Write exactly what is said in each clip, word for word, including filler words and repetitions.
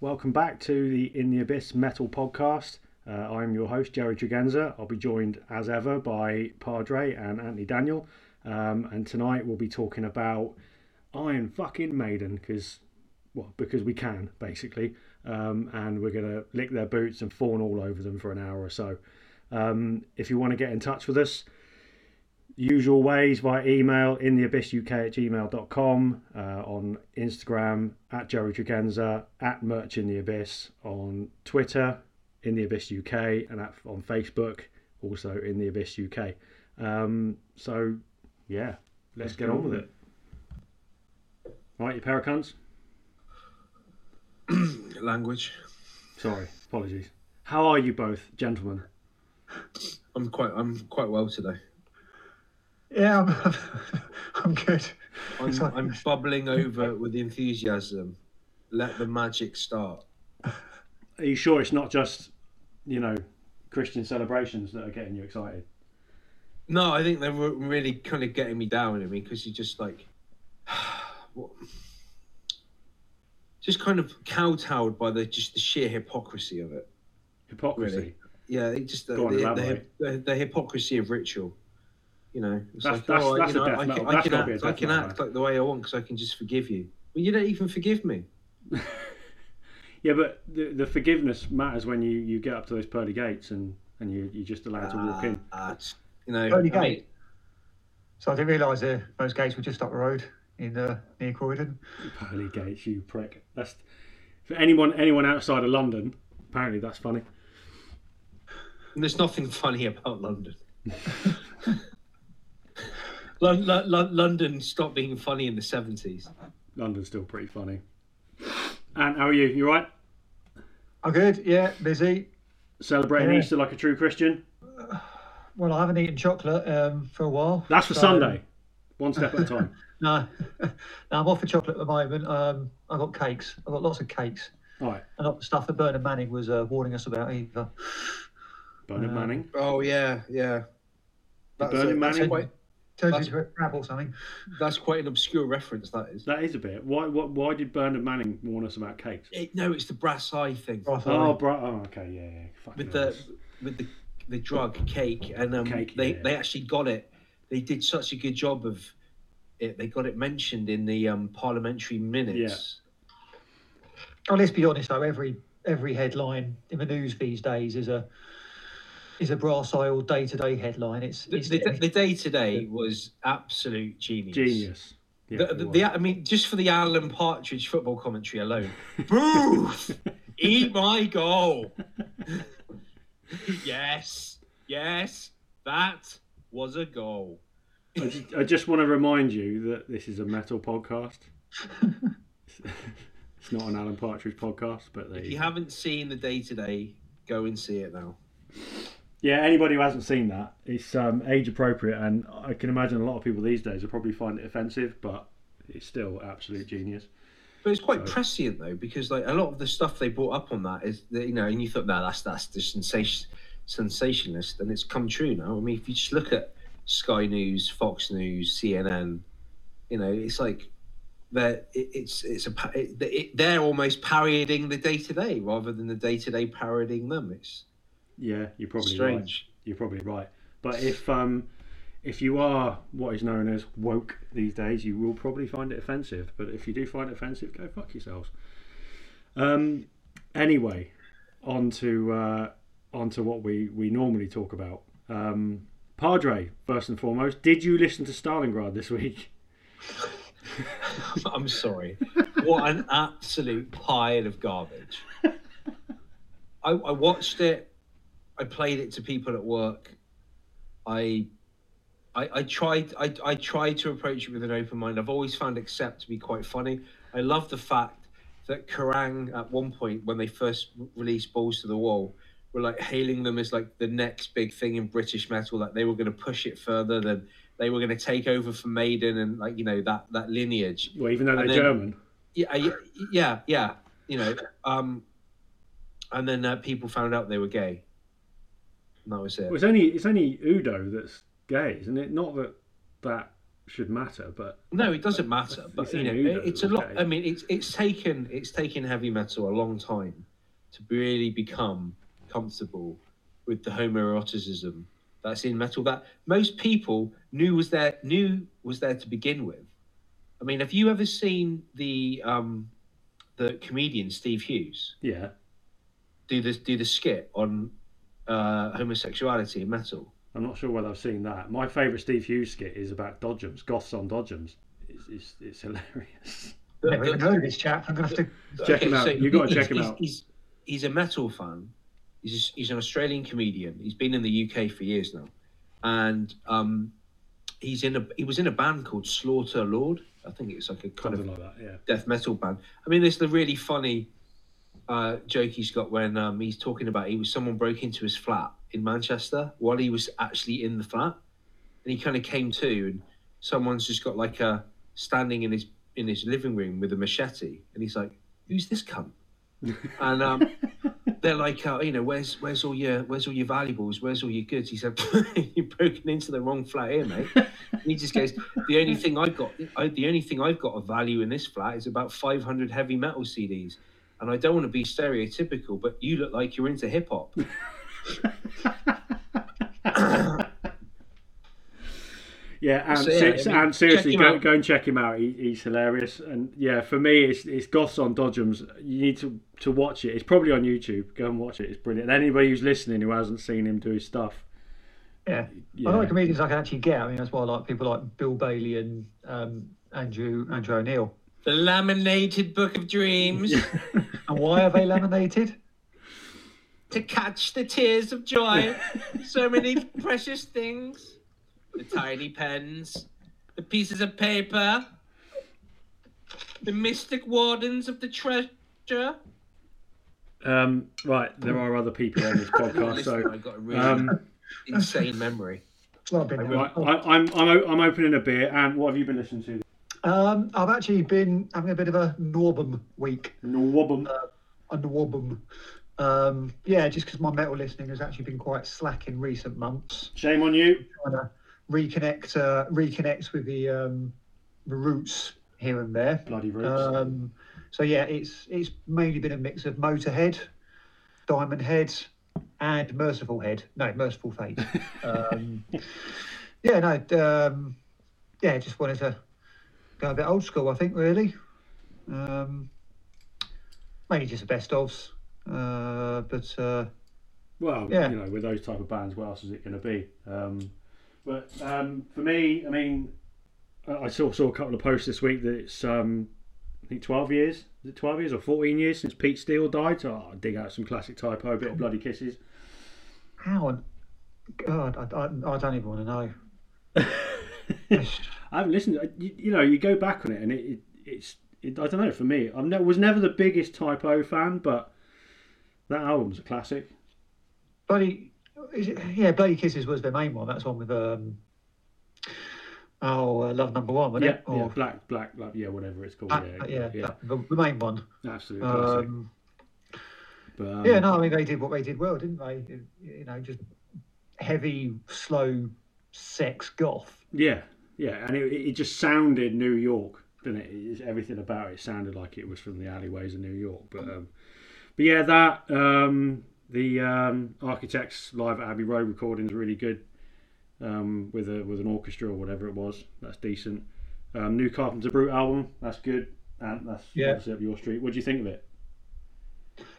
Welcome back to the In the Abyss Metal Podcast. Uh, I'm your host, Jerry Tregenza. I'll be joined as ever by Padre and Anthony Daniel. Um, and tonight we'll be talking about Iron fucking Maiden because, well, because we can, basically. Um, and we're going to lick their boots and fawn all over them for an hour or so. Um, if you want to get in touch with us, usual ways via email, in the abyss U K at gmail dot com, uh, on Instagram, at Jerry Tregenza, at Merch In The Abyss, on Twitter, In The Abyss U K, and at, on Facebook, also In The Abyss U K. Um, so, yeah, let's get on with it. Right, you pair of cunts? Language. Sorry, apologies. How are you both, gentlemen? I'm quite. I'm quite well today. Yeah, I'm, I'm good. I'm, I'm bubbling over with enthusiasm. Let the magic start. Are you sure it's not just, you know, Christian celebrations that are getting you excited? No, I think they're really kind of getting me down. I mean, because you just like, what, just kind of kowtowed by the just the sheer hypocrisy of it. Hypocrisy. Really. Yeah, they just the, on, the, the, the, the hypocrisy of ritual. You know, it's that's, like, that's, oh, that's you know, I can, I can act, I can act like the way I want because I can just forgive you. Well, you don't even forgive me. Yeah, but the, the forgiveness matters when you, you get up to those pearly gates and, and you, you're just allowed uh, to walk in. Uh, you know, pearly I mean, gate? So I didn't realise uh, those gates were just up the road in uh, near Croydon. Pearly gates, you prick. That's for anyone anyone outside of London, apparently that's funny. And there's nothing funny about London. L- L- L- London stopped being funny in the seventies. London's still pretty funny. And how are you? You right? I'm good, yeah, busy. Celebrating yeah. Easter like a true Christian? Uh, well, I haven't eaten chocolate um, for a while. That's for so... Sunday. One step at a time. No, no, I'm off for chocolate at the moment. Um, I've got cakes. I've got lots of cakes. All right. And not the stuff that Bernard Manning was uh, warning us about either. Bernard um, Manning? Oh, yeah, yeah. That's Bernard it. Manning? That's That's, or something. That's quite an obscure reference, that is. That is a bit. Why Why, why did Bernard Manning warn us about cakes? It, no, it's the brass eye thing. Brass eye. Oh, bra- oh, okay, yeah, yeah. Fucking with nice. the with the, the drug, cake, and um, cake, they, yeah. they actually got it. They did such a good job of it. They got it mentioned in the um, parliamentary minutes. Yeah. Well, let's be honest, though. Every every headline in the news these days is a... is a brass eye or day-to-day headline. It's, it's the, the, the day-to-day was absolute genius. Genius. Yeah, the, the, the, I mean, just for the Alan Partridge football commentary alone. Boof! Eat my goal! Yes. Yes. That was a goal. I just, I just want to remind you that this is a metal podcast. It's not an Alan Partridge podcast, but... They... If you haven't seen the day-to-day, go and see it now. Yeah, anybody who hasn't seen that, it's um, age-appropriate, and I can imagine a lot of people these days will probably find it offensive, but it's still absolute genius. But it's quite so. prescient, though, because like a lot of the stuff they brought up on that is, that, you know, and you thought, no, that's that's the sensation, sensationalist, and it's come true now. I mean, if you just look at Sky News, Fox News, C N N, you know, it's like they're it, it's it's a it, it, they're almost parodying the day-to-day rather than the day-to-day parodying them. It's Yeah, you're probably Strange. right. You're probably right. But if um, if you are what is known as woke these days, you will probably find it offensive. But if you do find it offensive, go fuck yourselves. Um, anyway, on to, uh, on to what we, we normally talk about. Um, Padre, first and foremost, did you listen to Stalingrad this week? I'm sorry. What an absolute pile of garbage. I, I watched it. I played it to people at work. I, I, I tried. I, I tried to approach it with an open mind. I've always found Accept to be quite funny. I love the fact that Kerrang, at one point when they first released Balls to the Wall, were like hailing them as like the next big thing in British metal. Like they were going to push it further. Than they were going to take over for Maiden and like you know that that lineage. Well, even though and they're then, German. Yeah, yeah, yeah. You know, um, and then uh, people found out they were gay. That was it. Well, it's only it's only Udo that's gay, isn't it? Not that that should matter, but no, it doesn't matter. But you know, it, it's a lot. I mean, it's it's taken it's taken heavy metal a long time to really become comfortable with the homoeroticism that's in metal that most people knew was there knew was there to begin with. I mean, have you ever seen the um, the comedian Steve Hughes? Yeah. Do this do the skit on uh, homosexuality in metal. I'm not sure whether I've seen that. My favourite Steve Hughes skit is about Dodgems, goths on Dodgems. It's, it's, it's hilarious. I don't know this chap. I'm going to have to check okay, him out. So You've got to check him he's, out. He's, he's a metal fan. He's, he's an Australian comedian. He's been in the U K for years now. And um, he's in a, he was in a band called Slaughter Lord. I think it's like a kind Something of like that, yeah. death metal band. I mean, there's the really funny uh, joke he's got when um, he's talking about he was someone broke into his flat in Manchester while he was actually in the flat, and he kind of came to, and someone's just got like a standing in his in his living room with a machete, and he's like, "Who's this cunt?" And um, they're like, uh, "You know, where's where's all your where's all your valuables? Where's all your goods?" He said, "You've broken into the wrong flat here, mate." And he just goes, "The only thing I've got, I, the only thing I've got of value in this flat is about five hundred heavy metal C Ds, and I don't want to be stereotypical, but you look like you're into hip hop." yeah, and, so, yeah se- I mean, and seriously, go, go and check him out. He, he's hilarious, and yeah, for me, it's it's Goths on Dodgems. You need to, to watch it. It's probably on YouTube. Go and watch it. It's brilliant. And anybody who's listening who hasn't seen him do his stuff, yeah, yeah. I like comedians I can actually get. I mean, that's why I like people like Bill Bailey and um, Andrew Andrew O'Neill. The laminated Book of Dreams. And why are they laminated? To catch the tears of joy, so many precious things, the tiny pens, the pieces of paper, the mystic wardens of the treasure. Um, right, there are other people on this podcast, Listen, so I've got a really um, insane memory. Right, I, I'm I'm I'm opening a beer, and what have you been listening to? Um, I've actually been having a bit of a Norbum week. Norbum, uh, a Norbum. Um, yeah, just because my metal listening has actually been quite slack in recent months. Shame on you. I'm trying to reconnect, uh, reconnect with the um, the roots here and there. Bloody roots. Um, so yeah, it's it's mainly been a mix of Motorhead, Diamond Head, and Merciful Head. No, Merciful Fate. um, yeah, no, um, yeah, just wanted to go a bit old school, I think, really. Um, mainly just the best ofs. Uh, but uh, well, yeah. you know, with those type of bands, what else is it going to be? Um, but um, for me, I mean, I saw saw a couple of posts this week that it's um, I think twelve years, is it twelve years or fourteen years since Pete Steele died. So I'll dig out some classic Typo, a bit of Bloody Kisses. How on God, I, I, I don't even want to know. I haven't listened. You, you know, you go back on it, and it, it it's it, I don't know. For me, I ne- was never the biggest Typo fan, but that album's a classic. Bloody, is it, yeah, Bloody Kisses was their main one. That's one with um, oh, uh, Love Number One, wasn't yeah, it? Or, yeah, Black, Black, Black, yeah, whatever it's called. Black, yeah, yeah, yeah. That, the, the main one. Absolute classic. Um, but, um, yeah, no, I mean they did what they did well, didn't they? It, you know, just heavy, slow, sex goth. Yeah, yeah, and it, it just sounded New York, didn't it? It? Everything about it sounded like it was from the alleyways of New York, but. Um, But yeah, that, um, the um, Architects live at Abbey Road recording is really good um, with a with an orchestra or whatever it was. That's decent. Um, new Carpenter Brute album, that's good. And that's yeah. obviously up your street. What do you think of it?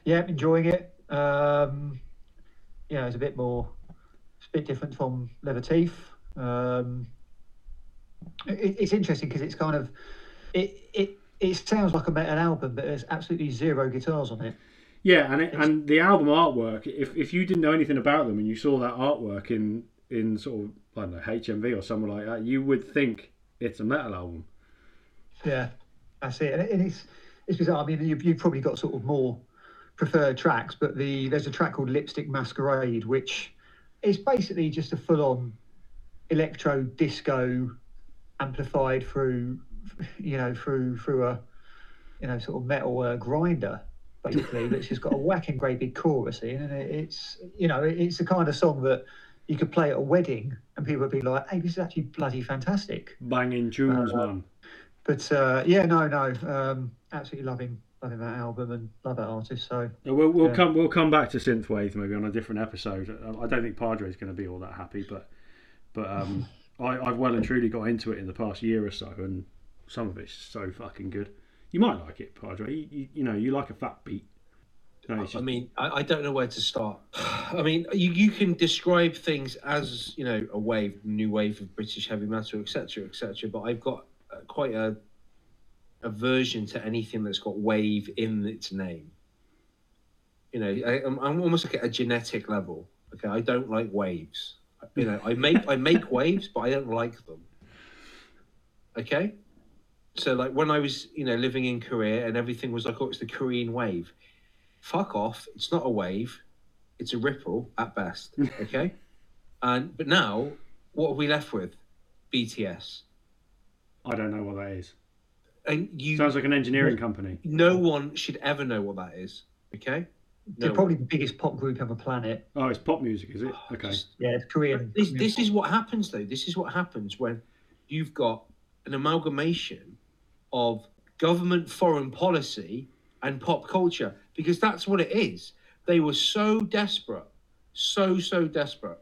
Yeah, enjoying it. Um, you know, it's a bit more, it's a bit different from Levertief. Um, it, it's interesting because it's kind of, it, it, it sounds like a metal album, but there's absolutely zero guitars on it. Yeah, and it, and the album artwork. If if you didn't know anything about them and you saw that artwork in in sort of I don't know H M V or somewhere like that, you would think it's a metal album. Yeah, that's it. And, it, and it's it's bizarre. I mean, you've you've probably got sort of more preferred tracks, but the there's a track called Lipstick Masquerade, which is basically just a full on electro disco amplified through you know through through a you know sort of metal uh, grinder. Basically, which has got a whacking great big chorus in, and it, it's you know it, it's the kind of song that you could play at a wedding and people would be like, hey, this is actually bloody fantastic. Banging tunes, uh, man. But uh, yeah, no, no, um, absolutely loving loving that album and love that artist. So we'll, we'll yeah. come we'll come back to synthwave maybe on a different episode. I don't think Padre's going to be all that happy, but but um, I, I've well and truly got into it in the past year or so, and some of it's so fucking good. You might like it, Padre. You, you, you know, you like a fat beat. No, just... I mean, I, I don't know where to start. I mean, you, you can describe things as, you know, a wave, new wave of British heavy metal, et cetera, et cetera. But I've got quite a aversion to anything that's got wave in its name. You know, I, I'm, I'm almost like at a genetic level. Okay, I don't like waves. You know, I make I make waves, but I don't like them. Okay. So, like, when I was, you know, living in Korea and everything was like, oh, it's the Korean wave. Fuck off. It's not a wave. It's a ripple at best. Okay? and But now, what are we left with? B T S. I don't know what that is. And you, sounds like an engineering no, company. No one should ever know what that is. Okay? No They're probably one. the biggest pop group on the planet. Oh, it's pop music, is it? Oh, okay. Just, yeah, it's Korean. This, this is what happens, though. This is what happens when you've got an amalgamation of government foreign policy and pop culture, because that's what it is. They were so desperate, so, so desperate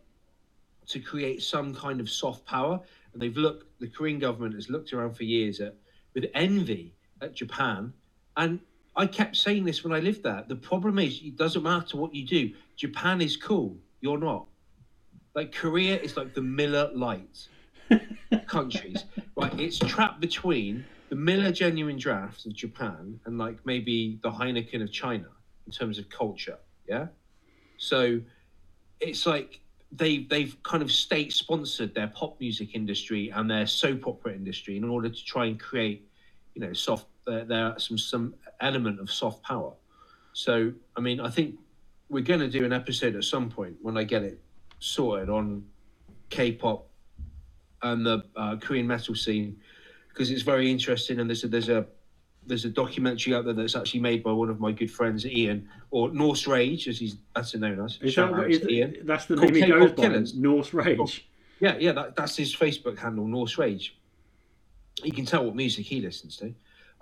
to create some kind of soft power. And they've looked, the Korean government has looked around for years at, with envy at Japan. And I kept saying this when I lived there. The problem is it doesn't matter what you do. Japan is cool. You're not. Like Korea is like the Miller Lite countries. Right? It's trapped between the Miller Genuine Draft of Japan and like maybe the Heineken of China in terms of culture, yeah? So it's like they, they've kind of state-sponsored their pop music industry and their soap opera industry in order to try and create, you know, soft, uh, there are some, some element of soft power. So, I mean, I think we're going to do an episode at some point when I get it sorted on K-pop and the uh, Korean metal scene, because it's very interesting, and there's a, there's a there's a documentary out there that's actually made by one of my good friends, Ian, or Norse Rage, as he's that's known as. Is that what, is Ian. It, that's the name he goes by, Norse Rage. Yeah, yeah, that, that's his Facebook handle, Norse Rage. You can tell what music he listens to,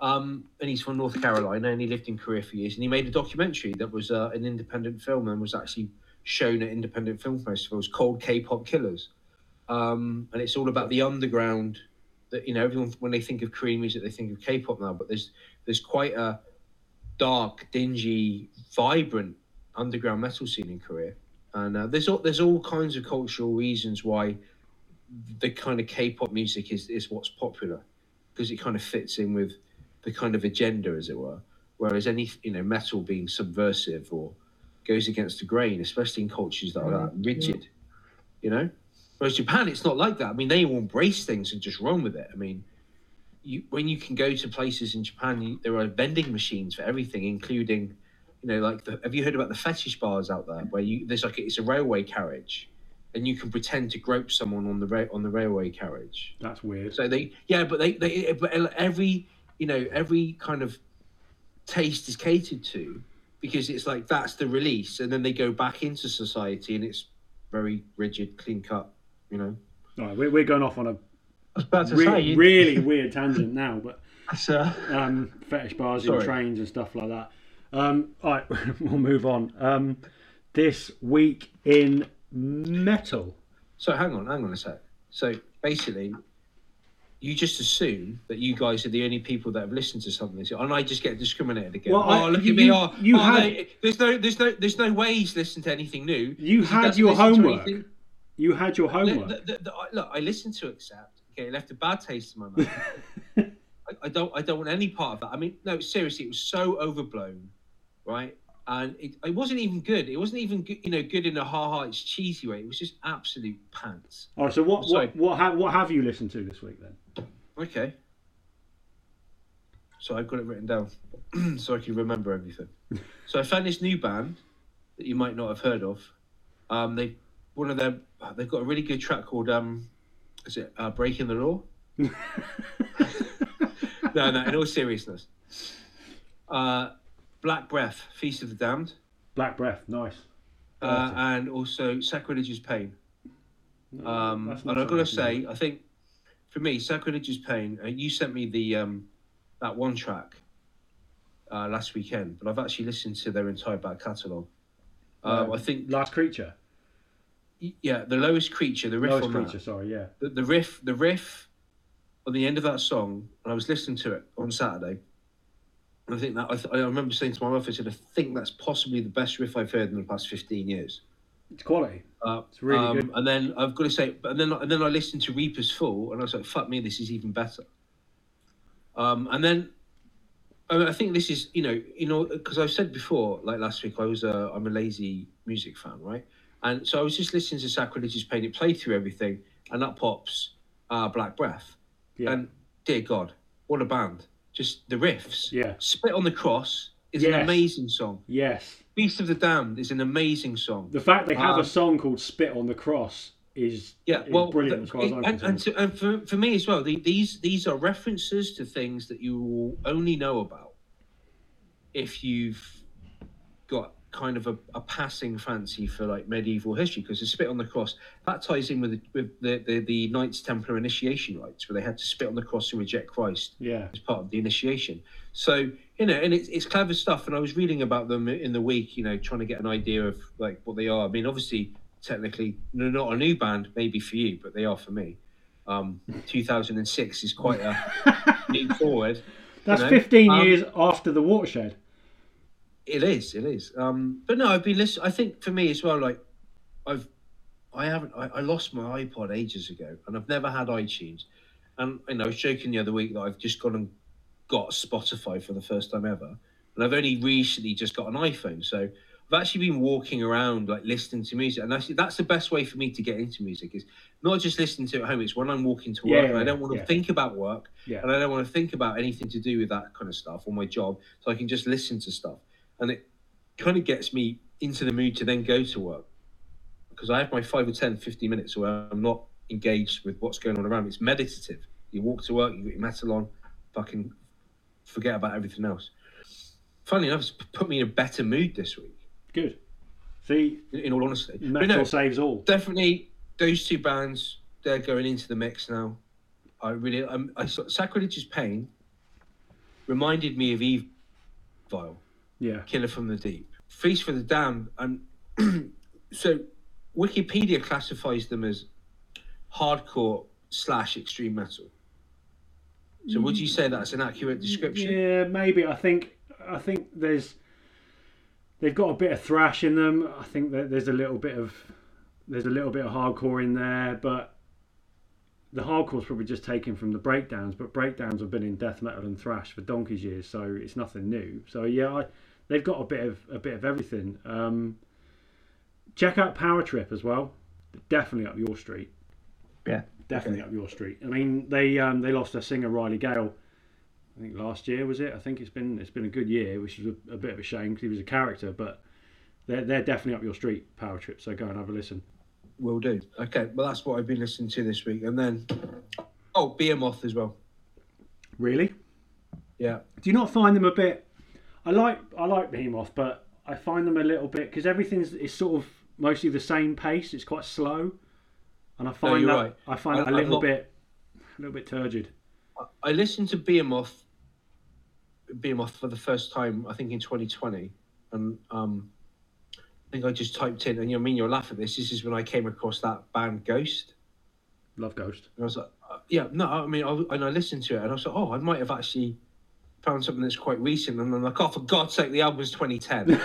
um, and he's from North Carolina, and he lived in Korea for years, and he made a documentary that was uh, an independent film and was actually shown at independent film festivals called K-pop Killers, um, and it's all about the underground. That, you know, everyone, when they think of Korean music, they think of K-pop now, but there's there's quite a dark, dingy, vibrant underground metal scene in Korea, and uh, there's all there's all kinds of cultural reasons why the kind of K-pop music is is what's popular, because it kind of fits in with the kind of agenda, as it were. Whereas any, you know, metal being subversive or goes against the grain, especially in cultures that are that rigid, you know. Whereas Japan, it's not like that. I mean, they will embrace things and just run with it. I mean, you, when you can go to places in Japan, you, there are vending machines for everything, including, you know, like, the, have you heard about the fetish bars out there? Where you there's like, a, it's a railway carriage, and you can pretend to grope someone on the ra- on the railway carriage. That's weird. So they, yeah, but they, they, but every, you know, every kind of taste is catered to, because it's like, that's the release. And then they go back into society, and it's very rigid, clean cut. You know, all right, we're we're going off on a re- say, really weird tangent now, but um, fetish bars Sorry. in trains and stuff like that. Um, all right, we'll move on. Um, this week in metal. So hang on, hang on a sec. So basically, you just assume that you guys are the only people that have listened to something, and I just get discriminated against. Well, oh, I, look you, at me! Oh, you oh, had, no, there's no, there's no, there's no way he's listened to anything new. You had your homework. You had your homework. The, the, the, the, look, I listened to Accept. Okay, it left a bad taste in my mouth. I, I don't, I don't want any part of that. I mean, no, seriously, it was so overblown, right? And it, it wasn't even good. It wasn't even, good, you know, good in a ha ha. It's cheesy way. It was just absolute pants. All right. So what, what, what, ha- what have you listened to this week then? Okay. So I've got it written down, so I can remember everything. So I found this new band that you might not have heard of. Um, they. One of their, they've got a really good track called, um, is it uh, Breaking the Law? no, no, in all seriousness. Uh, Black Breath, Feast of the Damned. Black Breath, nice. Uh, and also Sacrilegious Pain. No, um, and I've got to say, I think for me, Sacrilegious Pain. Uh, you sent me the um, that one track uh, last weekend, but I've actually listened to their entire back catalogue. Um, uh, I think Last Creature. Yeah, the lowest creature. The riff lowest on creature. That, sorry, yeah. The, the riff. The riff on the end of that song, and I was listening to it on Saturday. And I think that I, th I remember saying to my wife, I said, I think that's possibly the best riff I've heard in the past fifteen years. It's quality. Uh, it's really um, good. And then I've got to say, and then and then I listened to Reaper's Fall, and I was like, "Fuck me, this is even better." Um, and then I, mean, I think this is, you know, you know, because I've said before, like last week, I was a, I'm a lazy music fan, right? And so I was just listening to Sacrilegious Pain. It played through everything, and that pops uh, Black Breath. Yeah. And dear God, what a band! Just the riffs. Yeah. Spit on the Cross is yes. an amazing song. Yes. Beast of the Damned is an amazing song. The fact they have um, a song called Spit on the Cross is, yeah, well, is brilliant. The, as far as I'm and, and, to, and for, for me as well, the, these these are references to things that you will only know about if you've got kind of a, a passing fancy for like medieval history, because the Spit on the Cross, that ties in with the, with the, the, the Knights Templar initiation rites, where they had to spit on the cross and reject Christ yeah. as part of the initiation. So, you know, and it's, it's clever stuff. And I was reading about them in the week, you know, trying to get an idea of like what they are. I mean, obviously, technically, they're not a new band, maybe for you, but they are for me. Um, two thousand six is quite a leap forward. That's you know? fifteen um, years after The Watershed. It is, it is. Um, but no, I've been listening. I think for me as well, like I've, I haven't, I, I lost my iPod ages ago, and I've never had iTunes. And you know, I was joking the other week that I've just gone and got Spotify for the first time ever, and I've only recently just got an iPhone. So I've actually been walking around, like listening to music, and actually that's the best way for me to get into music is not just listening to it at home. It's when I'm walking to work, yeah, yeah, and I don't want to yeah. think about work, yeah. and I don't want to think about anything to do with that kind of stuff or my job. So I can just listen to stuff. And it kind of gets me into the mood to then go to work, because I have my five or ten, fifteen minutes where I'm not engaged with what's going on around me. It's meditative. You walk to work, you get your metal on, fucking forget about everything else. Funnily enough, it's put me in a better mood this week. Good. See, in, in all honesty, metal no, saves all. Definitely, those two bands, they're going into the mix now. I really, I'm, I Sacrilegious Pain reminded me of Evil. Yeah, Killer from the Deep, Feast for the Damned, and so Wikipedia classifies them as hardcore slash extreme metal. So would you say that's an accurate description? Yeah, maybe. I think I think there's they've got a bit of thrash in them. I think that there's a little bit of there's a little bit of hardcore in there, but the hardcore's probably just taken from the breakdowns. But breakdowns have been in death metal and thrash for donkey's years, so it's nothing new. So yeah, I, they've got a bit of a bit of everything. Um, check out Power Trip as well. Definitely up your street. Yeah, definitely okay. up your street. I mean, they um, they lost their singer Riley Gale. I think last year was it. I think it's been it's been a good year, which is a, a bit of a shame because he was a character. But they're they're definitely up your street, Power Trip. So go and have a listen. Will do. Okay, well that's what I've been listening to this week, and then oh, Behemoth as well. Really? Yeah. Do you not find them a bit? I like I like Behemoth, but I find them a little bit because everything's is sort of mostly the same pace. It's quite slow, and I find no, that right. I find I, that a little not, bit a little bit turgid. I listened to Behemoth Behemoth for the first time I think in twenty twenty, and um. I think I just typed in, and you know, I mean, you'll laugh at this. This is when I came across that band Ghost. Love Ghost. And I was like, uh, yeah, no, I mean, I, and I listened to it, and I was like, oh, I might have actually found something that's quite recent. And I'm like, oh, for God's sake, the album's twenty ten.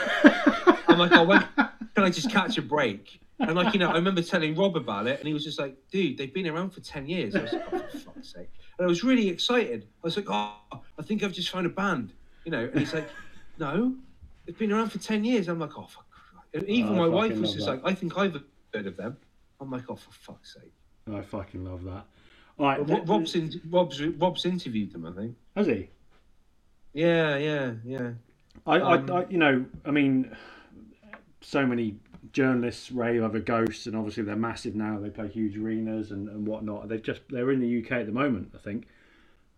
I'm like, oh, when can I just catch a break? And like, you know, I remember telling Rob about it, and he was just like, dude, they've been around for ten years. I was like, oh, for fuck's sake. And I was really excited. I was like, oh, I think I've just found a band, you know. And he's like, no, they've been around for ten years. I'm like, oh, fuck. And even oh, my wife was just that. like, I think I've heard of them. I'm like, oh, for fuck's sake. I fucking love that. All right, well, Rob's, in, Rob's, Rob's interviewed them, I think. Has he? Yeah, yeah, yeah. I, um, I, I, you know, I mean, so many journalists rave over Ghosts, and obviously they're massive now. They play huge arenas and, and whatnot. They've just, they're in the U K at the moment, I think.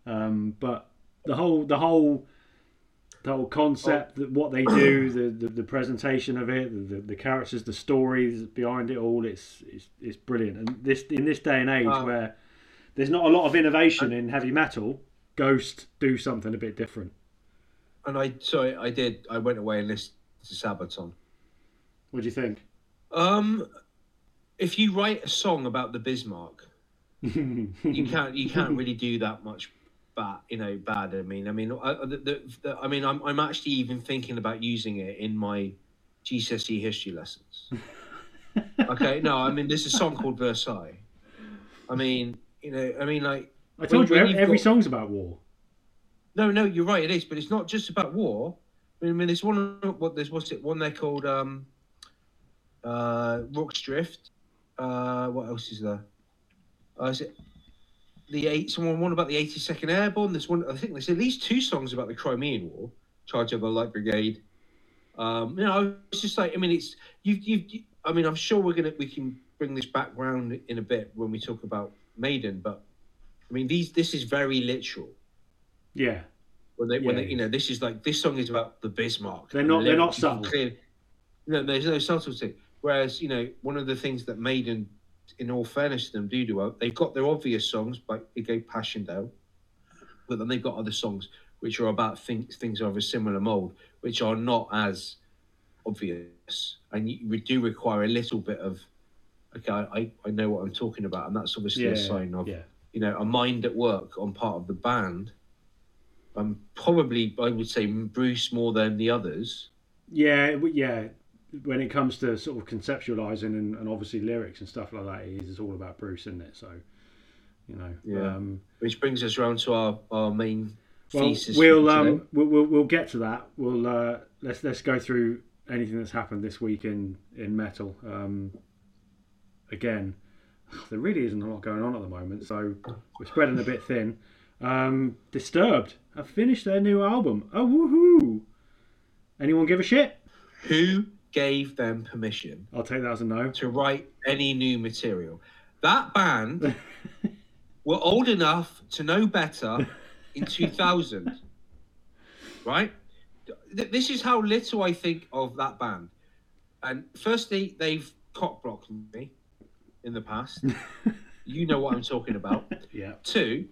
Um, but the whole, the whole... the whole concept, oh. what they do, the, the the presentation of it, the the characters, the stories behind it all. It's it's it's brilliant. And this in this day and age um, where there's not a lot of innovation and, in heavy metal, Ghost do something a bit different. And I so I, I did. I went away and listened to Sabaton. What do you think? Um, if you write a song about the Bismarck, you can't you can't really do that much. But you know, bad. I mean, I mean, I, the, the, the, I mean, I'm I'm actually even thinking about using it in my G C S E history lessons. Okay, no, I mean, there's a song called Versailles. I mean, you know, I mean, like I told when, you, when every got... song's about war. No, no, you're right, it is, but it's not just about war. I mean, there's one. What there's what's it? One they're called um, uh, Rock's Drift. Uh, what else is there? Uh, is it? The eight, someone one about the eighty-second Airborne. There's one, I think there's at least two songs about the Crimean War, Charge of the Light Brigade. Um, you know, it's just like, I mean, it's you've, you've. I mean, I'm sure we're gonna we can bring this background in a bit when we talk about Maiden, but I mean, these this is very literal. Yeah. When they, yeah, when they, you know, this is like this song is about the Bismarck. They're not, they're not subtle. Clear, no, there's no subtlety. Whereas, you know, one of the things that Maiden, in all fairness to them, do do well. They've got their obvious songs, like they go Passchendaele, but then they've got other songs which are about things things of a similar mould, which are not as obvious, and you do require a little bit of, okay, I, I know what I'm talking about, and that's obviously yeah, a sign of yeah. you know a mind at work on part of the band. Um, probably I would say Bruce more than the others. Yeah, yeah. When it comes to sort of conceptualizing and, and obviously lyrics and stuff like that, it's all about Bruce, isn't it? So, you know, yeah. Um, which brings us round to our, our main well, thesis. We'll um we'll, we'll we'll get to that. We'll uh, let's let's go through anything that's happened this week in in metal. Um, again, there really isn't a lot going on at the moment, so we're spreading a bit thin. Um, Disturbed have finished their new album. Oh woohoo! Anyone give a shit? Who gave them permission? I'll take that as a no. To write any new material. That band were old enough to know better in two thousand, right? This is how little I think of that band. And firstly, they've cock-blocked me in the past. You know what I'm talking about. Yeah. Two,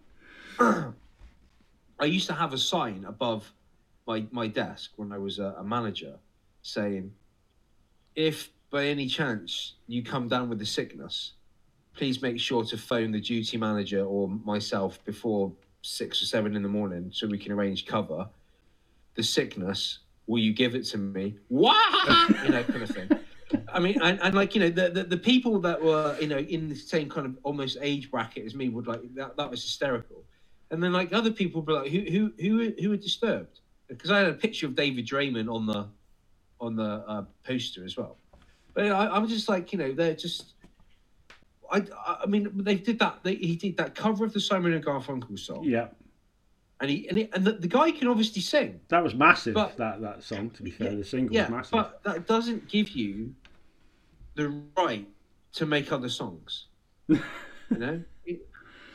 I used to have a sign above my, my desk when I was a, a manager saying, if by any chance you come down with the sickness, please make sure to phone the duty manager or myself before six or seven in the morning so we can arrange cover. The sickness, will you give it to me? What? You know, kind of thing. I mean, and, and like, you know, the, the, the people that were, you know, in the same kind of almost age bracket as me would like, that, that was hysterical. And then like other people would be like, who, who, who, who were disturbed? Because I had a picture of David Draymond on the, on the uh, poster as well. But you know, I, I'm just like, you know, they're just, I, I mean, they did that, they, he did that cover of the Simon and Garfunkel song. Yeah. And he, and, he, and the, the guy can obviously sing. That was massive, but, that, that song, to be fair, yeah, the single yeah, was massive. But that doesn't give you the right to make other songs, you know? It,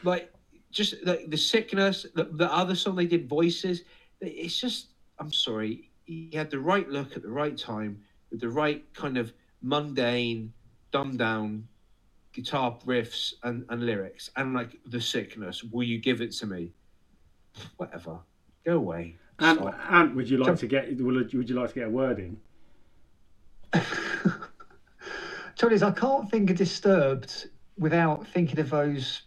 like, just like, the sickness, the, the other song they did, Voices, it's just, I'm sorry, he had the right look at the right time with the right kind of mundane, dumbed down guitar riffs and, and lyrics. And like the sickness, will you give it to me? Whatever, go away. And, and would you like Tell- to get? Would you, would you like to get a word in? Tony's, I can't think of Disturbed without thinking of those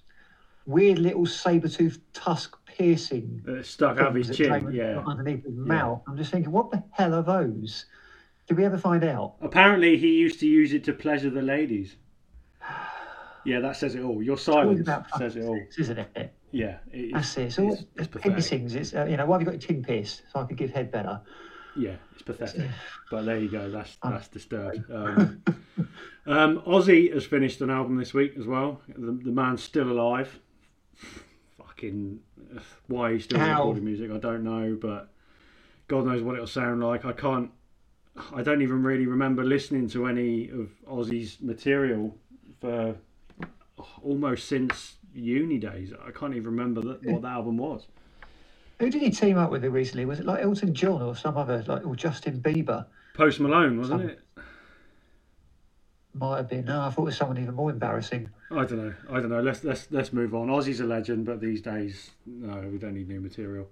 weird little saber-toothed tusk piercing uh, stuck out of his chin, yeah, underneath his yeah. mouth. I'm just thinking, what the hell are those? Did we ever find out? Apparently, he used to use it to pleasure the ladies. Yeah, that says it all. Your silence says it all, isn't it? Yeah, it, that's it. So it's, it's, it's piercings. It's uh, you know, why have you got your chin pierced? So I could give head better. Yeah, it's pathetic. But there you go. That's that's Disturbed. Um, um, Ozzy has finished an album this week as well. The, the man's still alive. Fucking why he's still recording music, I don't know, but God knows what it'll sound like. I can't. I don't even really remember listening to any of Ozzy's material for almost since uni days. I can't even remember that, what that album was. Who did he team up with recently? Was it like Elton John or some other, like, or Justin Bieber? Post Malone, wasn't some... it? Might have been. No, I thought it was someone even more embarrassing. I don't know. I don't know. Let's let's let's move on. Ozzy's a legend, but these days, no, we don't need new material.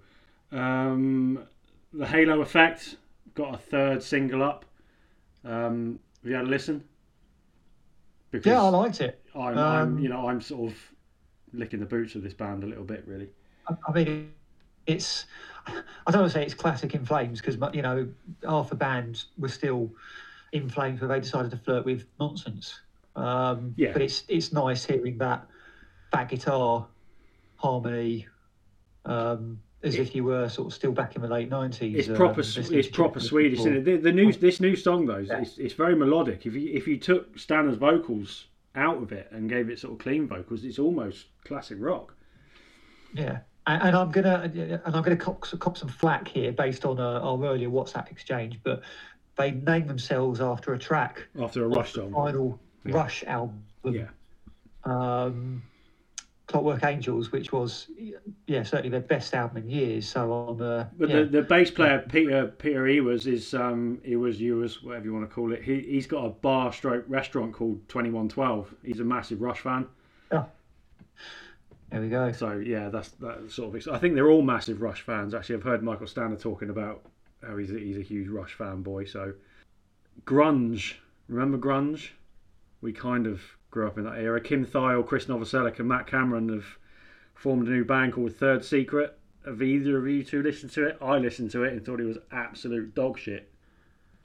Um, the Halo Effect got a third single up. Um, have you had a listen? Because yeah, I liked it. I'm, um, I'm, you know, I'm sort of licking the boots of this band a little bit, really. I mean, it's. I don't want to say it's classic In Flames because, you know, half the band were still in flames, where they decided to flirt with nonsense. Um, yeah. But it's it's nice hearing that that guitar harmony, um, as it, if you were sort of still back in the late nineties. It's um, proper. It's proper Swedish. Isn't it? The, the new this new song though, yeah. it's, it's very melodic. If you if you took Stanner's vocals out of it and gave it sort of clean vocals, it's almost classic rock. Yeah. And, and I'm gonna and I'm gonna cop, cop some flack here based on uh, our earlier WhatsApp exchange, but. They named themselves after a track. After a Rush song. Final yeah. Rush album. Yeah. Um, Clockwork Angels, which was, yeah, certainly their best album in years. So on uh, But yeah. the the bass player Peter Peter Ewers is um Ewers Ewers whatever you want to call it. He he's got a bar stroke restaurant called twenty-one twelve. He's a massive Rush fan. Oh. There we go. So yeah, that's that sort of. I think they're all massive Rush fans. Actually, I've heard Michael Stanner talking about. Oh, he's a, he's a huge Rush fanboy. So, grunge. Remember grunge? We kind of grew up in that era. Kim Thiel, Chris Novoselic, and Matt Cameron have formed a new band called Third Secret. Have either of you two listened to it? I listened to it and thought it was absolute dog shit.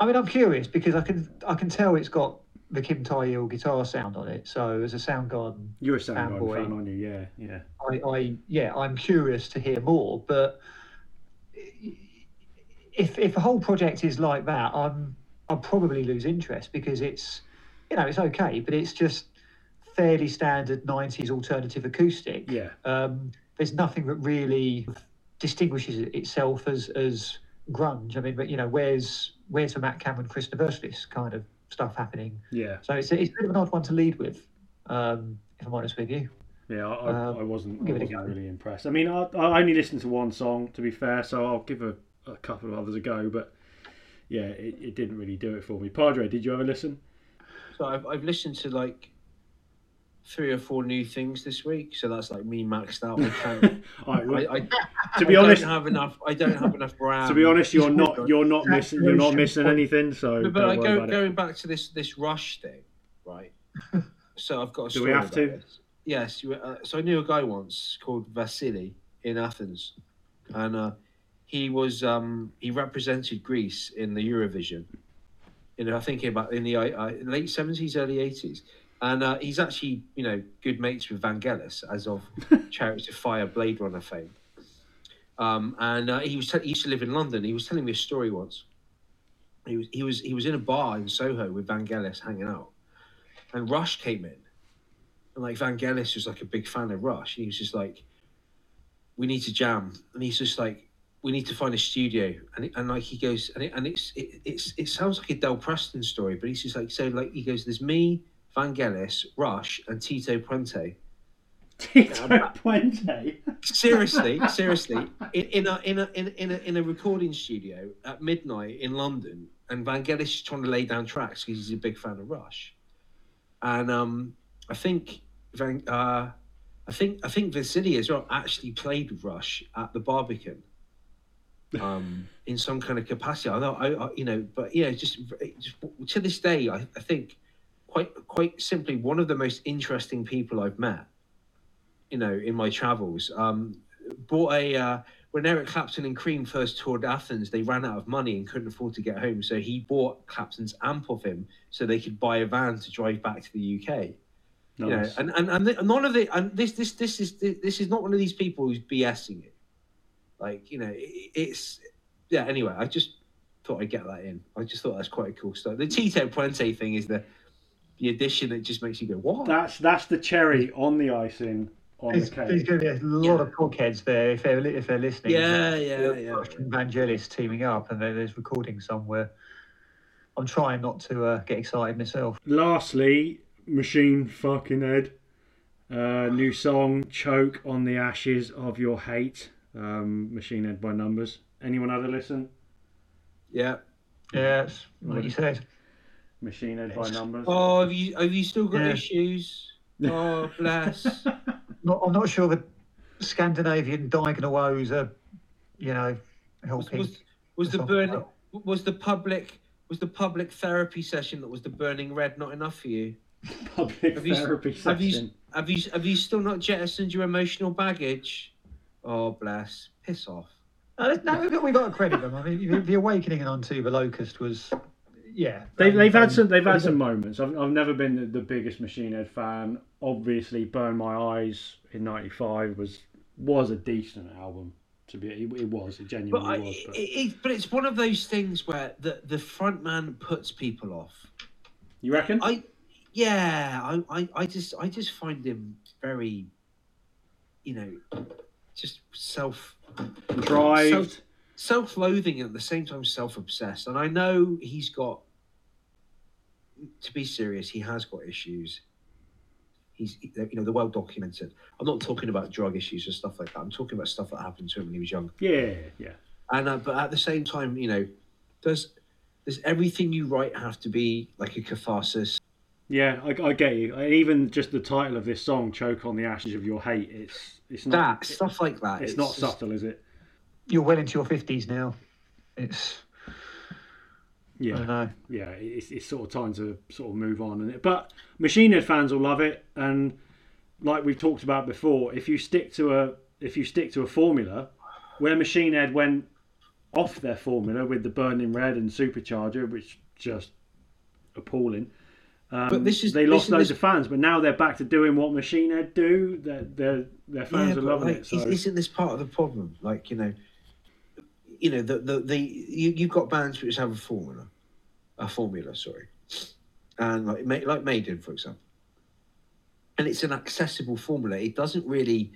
I mean, I'm curious because I can I can tell it's got the Kim Thiel guitar sound on it. So, as a Soundgarden, you're a Soundgarden fanboy, fan, aren't you? Yeah, yeah. I, I yeah, I'm curious to hear more, but. If if the whole project is like that, I'm I'll probably lose interest because it's, you know, it's okay, but it's just fairly standard nineties alternative acoustic. Yeah. Um, there's nothing that really distinguishes itself as as grunge. I mean, but you know, where's where's the Matt Cameron, Chris Novoselic kind of stuff happening? Yeah. So it's it's a bit of an odd one to lead with, um, if I'm honest with you. Yeah, I, um, I wasn't, I wasn't really impressed. I mean, I I only listened to one song to be fair, so I'll give a. a couple of others ago, but yeah, it, it didn't really do it for me. Padre, did you ever listen? So I've I've listened to like three or four new things this week, so that's like me maxed out. I can't. I, I, I, to be I honest, don't have enough. I don't have enough RAM. To be honest, you're not you're not missing you're not missing anything. So, but, but I go, going it. back to this this Rush thing, right? So I've got. A do we have to? This. Yes. You, uh, so I knew a guy once called Vasily in Athens, and. uh He was um, he represented Greece in the Eurovision, you know. I think about in the uh, late seventies, early eighties, and uh, he's actually, you know, good mates with Vangelis as of Chariots of Fire, Blade Runner fame. Um, and uh, he was t- he used to live in London. He was telling me a story once. He was he was he was in a bar in Soho with Vangelis hanging out, and Rush came in, and like Vangelis was like a big fan of Rush, and he was just like, "We need to jam," and he's just like. We need to find a studio, and it, and like he goes, and it, and it's it, it's it sounds like a Del Preston story, but he's just like so like he goes. There's me, Vangelis, Rush, and Tito Puente. Tito yeah, Puente. Seriously, seriously, in, in a in a in in a in a recording studio at midnight in London, and Vangelis is trying to lay down tracks because he's a big fan of Rush, and um, I think Van, uh, I think I think Vasily as well actually played with Rush at the Barbican. Um, in some kind of capacity, I know, I, I, you know, but yeah, just, just to this day, I, I think quite, quite simply one of the most interesting people I've met, you know, in my travels. Um, bought a uh, when Eric Clapton and Cream first toured Athens, they ran out of money and couldn't afford to get home, so he bought Clapton's amp off him so they could buy a van to drive back to the U K. Nice. You know, and and and the, none of the and this this this is this is not one of these people who's BSing it. Like, you know, it's... Yeah, anyway, I just thought I'd get that in. I just thought that's quite a cool story. The Tito Puente thing is the the addition that just makes you go, what? That's that's the cherry on the icing on it's, the cake. There's going to be a lot yeah. of cockheads there if they're, if they're listening. Yeah, yeah, yeah. Vangelis teaming up and there's recording somewhere. I'm trying not to uh, get excited myself. Lastly, Machine fucking Head. Uh, new song, Choke on the Ashes of Your Hate. um, Machine Head by Numbers. Anyone had a listen? Yeah. Yeah, it's like you said. Machine Head by Numbers. Oh, have you have you still got yeah. issues? Oh, bless. Not, I'm not sure that Scandinavian diagonal O's are, you know, helping. Was, was, was the burn, was the public was the public therapy session that was the Burning Red not enough for you? Public have therapy you, session. Have you, have you have you still not jettisoned your emotional baggage? Oh, bless. Piss off. Uh, no, we've got to credit them. I mean, the, the Awakening and Unto the Locust was, yeah. They, um, they've had some. They've had some moments. I've I've never been the, the biggest Machine Head fan. Obviously, Burn My Eyes in ninety-five was was a decent album. To be, it, it was. It genuinely but was. But... It, it, but it's one of those things where the the front man puts people off. You reckon? I, yeah. I, I, I just I just find him very, you know, just self. Drive. Self, self-loathing and at the same time self-obsessed, and I know he's got, to be serious, he has got issues. He's, you know, they're well documented. I'm not talking about drug issues or stuff like that. I'm talking about stuff that happened to him when he was young. Yeah, yeah. And uh, but at the same time, you know, does does everything you write have to be like a catharsis? Yeah, I, I get you. Even just the title of this song, "Choke on the Ashes of Your Hate," it's it's not that stuff like that. It's, it's not just subtle, is it? You're well into your fifties now. It's yeah, I don't know. Yeah. It's it's sort of time to sort of move on, and but Machine Head fans will love it. And like we've talked about before, if you stick to a if you stick to a formula, where Machine Head went off their formula with the Burning Red and Supercharger, which just appalling. Um, but this is, they lost loads of fans, but now they're back to doing what Machine Head do. Their their their fans yeah, are loving like, it. So. Isn't this part of the problem? Like you know, you know the the, the you you've got bands which have a formula, a formula, sorry, and like like Maiden, for example, and it's an accessible formula. It doesn't really,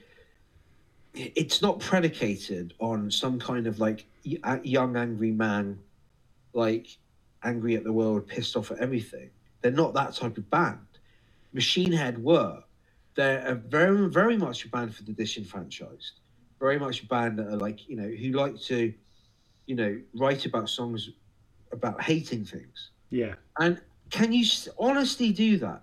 it's not predicated on some kind of like young angry man, like angry at the world, pissed off at everything. They're not that type of band. Machine Head were. They're a very, very much a band for the disenfranchised. Very much a band that are like, you know, who like to, you know, write about songs about hating things. Yeah. And can you honestly do that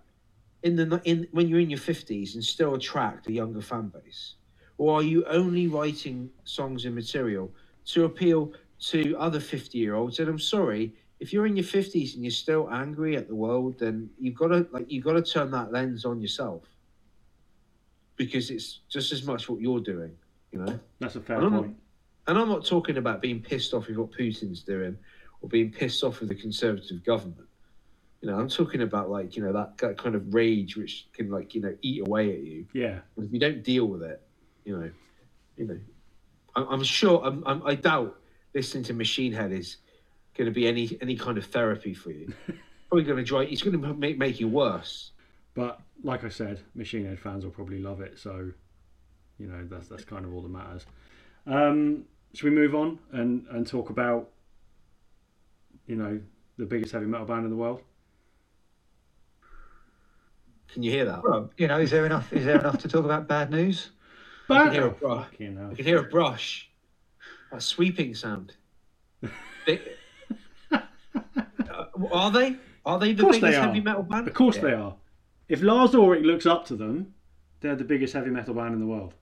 in the in when you're in your fifties and still attract a younger fan base? Or are you only writing songs and material to appeal to other fifty-year-olds? And I'm sorry, if you're in your fifties and you're still angry at the world, then you've got to like you've got to turn that lens on yourself, because it's just as much what you're doing, you know. That's a fair and point. Not, and I'm not talking about being pissed off with what Putin's doing or being pissed off with the Conservative government. You know, I'm talking about like you know that, that kind of rage which can like you know eat away at you. Yeah. If you don't deal with it, you know, you know, I'm, I'm sure I'm, I'm I doubt listening to Machine Head is going to be any any kind of therapy for you. Probably going to dry. It's going to make make you worse. But like I said, Machine Head fans will probably love it. So, you know, that's that's kind of all that matters. Um, should we move on and and talk about, you know, the biggest heavy metal band in the world? Can you hear that? Well, you know, is there enough? Is there enough to talk about? Bad News. Bad. I can hear a brush. I can hear a brush. That sweeping sound. Big... Are they? Are they the biggest heavy metal band? Of course they are. If Lars Ulrich looks up to them, they're the biggest heavy metal band in the world.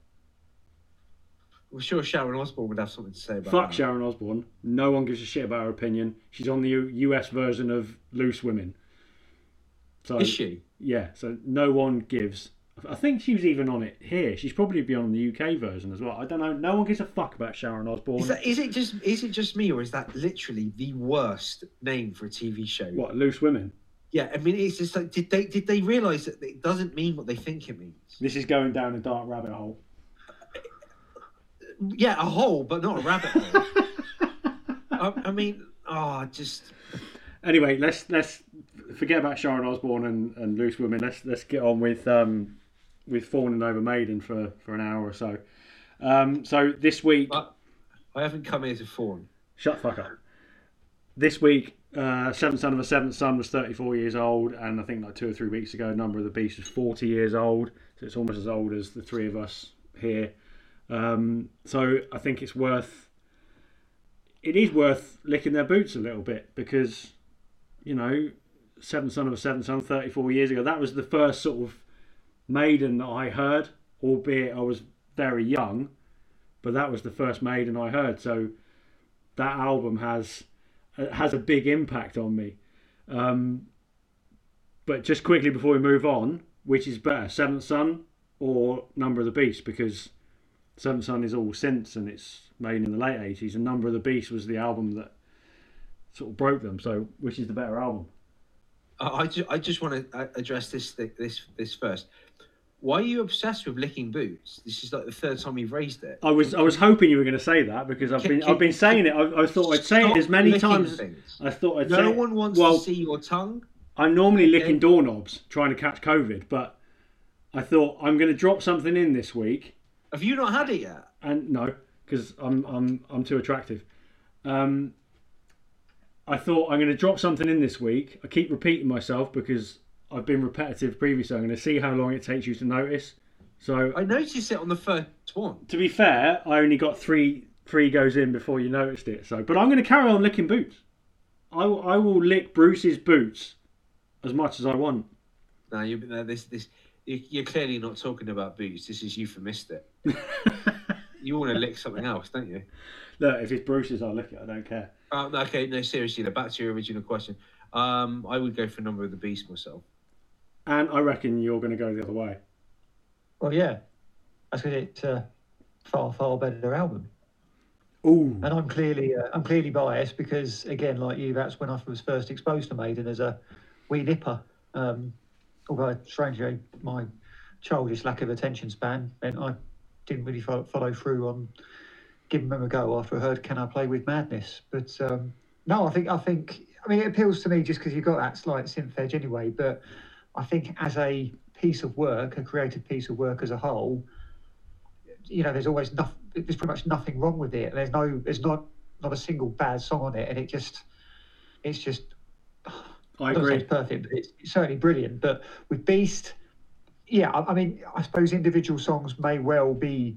I'm sure Sharon Osbourne would have something to say about that. Fuck Sharon Osbourne. No one gives a shit about her opinion. She's on the U S version of Loose Women. So, is she? Yeah, so no one gives. I think she was even on it here. She's probably been on the U K version as well. I don't know. No one gives a fuck about Sharon Osbourne. Is, that, is it just? Is it just me, or is that literally the worst name for a T V show? What, Loose Women? Yeah, I mean, it's just like, did they did they realise that it doesn't mean what they think it means? This is going down a dark rabbit hole. Yeah, a hole, but not a rabbit hole. I, I mean, ah, oh, just. Anyway, let's let's forget about Sharon Osbourne and, and Loose Women. Let's let's get on with. Um, We've fallen over Maiden for, for an hour or so. Um, so this week... I, I haven't come here to fawn. Shut the fuck up. This week, uh, Seventh Son of a Seventh Son was thirty-four years old, and I think like two or three weeks ago, Number of the Beast was forty years old. So it's almost as old as the three of us here. Um, so I think it's worth, it is worth licking their boots a little bit, because, you know, Seventh Son of a Seventh Son thirty-four years ago, that was the first sort of Maiden that I heard, albeit I was very young, but that was the first Maiden I heard. So that album has has a big impact on me. Um, but just quickly before we move on, which is better, Seventh Son or Number of the Beast? Because Seventh Son is all synths and it's made in the late eighties, and Number of the Beast was the album that sort of broke them. So which is the better album? I just, I just want to address this this this first. Why are you obsessed with licking boots? This is like the third time you've raised it. I was I was hoping you were going to say that, because I've can, been can, I've been saying it. I, I thought I'd say it as many times. Things. I thought I'd. No say No one wants well, to see your tongue. I'm normally licking doorknobs, trying to catch COVID, but I thought I'm going to drop something in this week. Have you not had it yet? And no, because I'm I'm I'm too attractive. Um, I thought I'm going to drop something in this week. I keep repeating myself because I've been repetitive previously. I'm going to see how long it takes you to notice. So I noticed it on the first one. To be fair, I only got three three goes in before you noticed it. So, but I'm going to carry on licking boots. I will, I will lick Bruce's boots as much as I want. No, you no, this this you're clearly not talking about boots. This is euphemistic. You want to lick something else, don't you? Look, if it's Bruce's, I'll lick it. I don't care. Oh, okay, no, seriously. Though, back to your original question. Um, I would go for Number of the Beast myself. And I reckon you're going to go the other way. Well, yeah. I said it's a far, far better album. Ooh. And I'm clearly, uh, I'm clearly biased because, again, like you, that's when I was first exposed to Maiden as a wee nipper. Um, although, strangely, my childish lack of attention span meant I didn't really follow, follow through on giving them a go after I heard "Can I Play with Madness?" But um, no, I think I think I mean it appeals to me just because you've got that slight synth edge anyway. But I think as a piece of work, a creative piece of work as a whole, you know, there's always nothing. There's pretty much nothing wrong with it. There's no, there's not not a single bad song on it, and it just, it's just. I agree. It's perfect, but it's, it's certainly brilliant. But with Beast. Yeah, I mean, I suppose individual songs may well be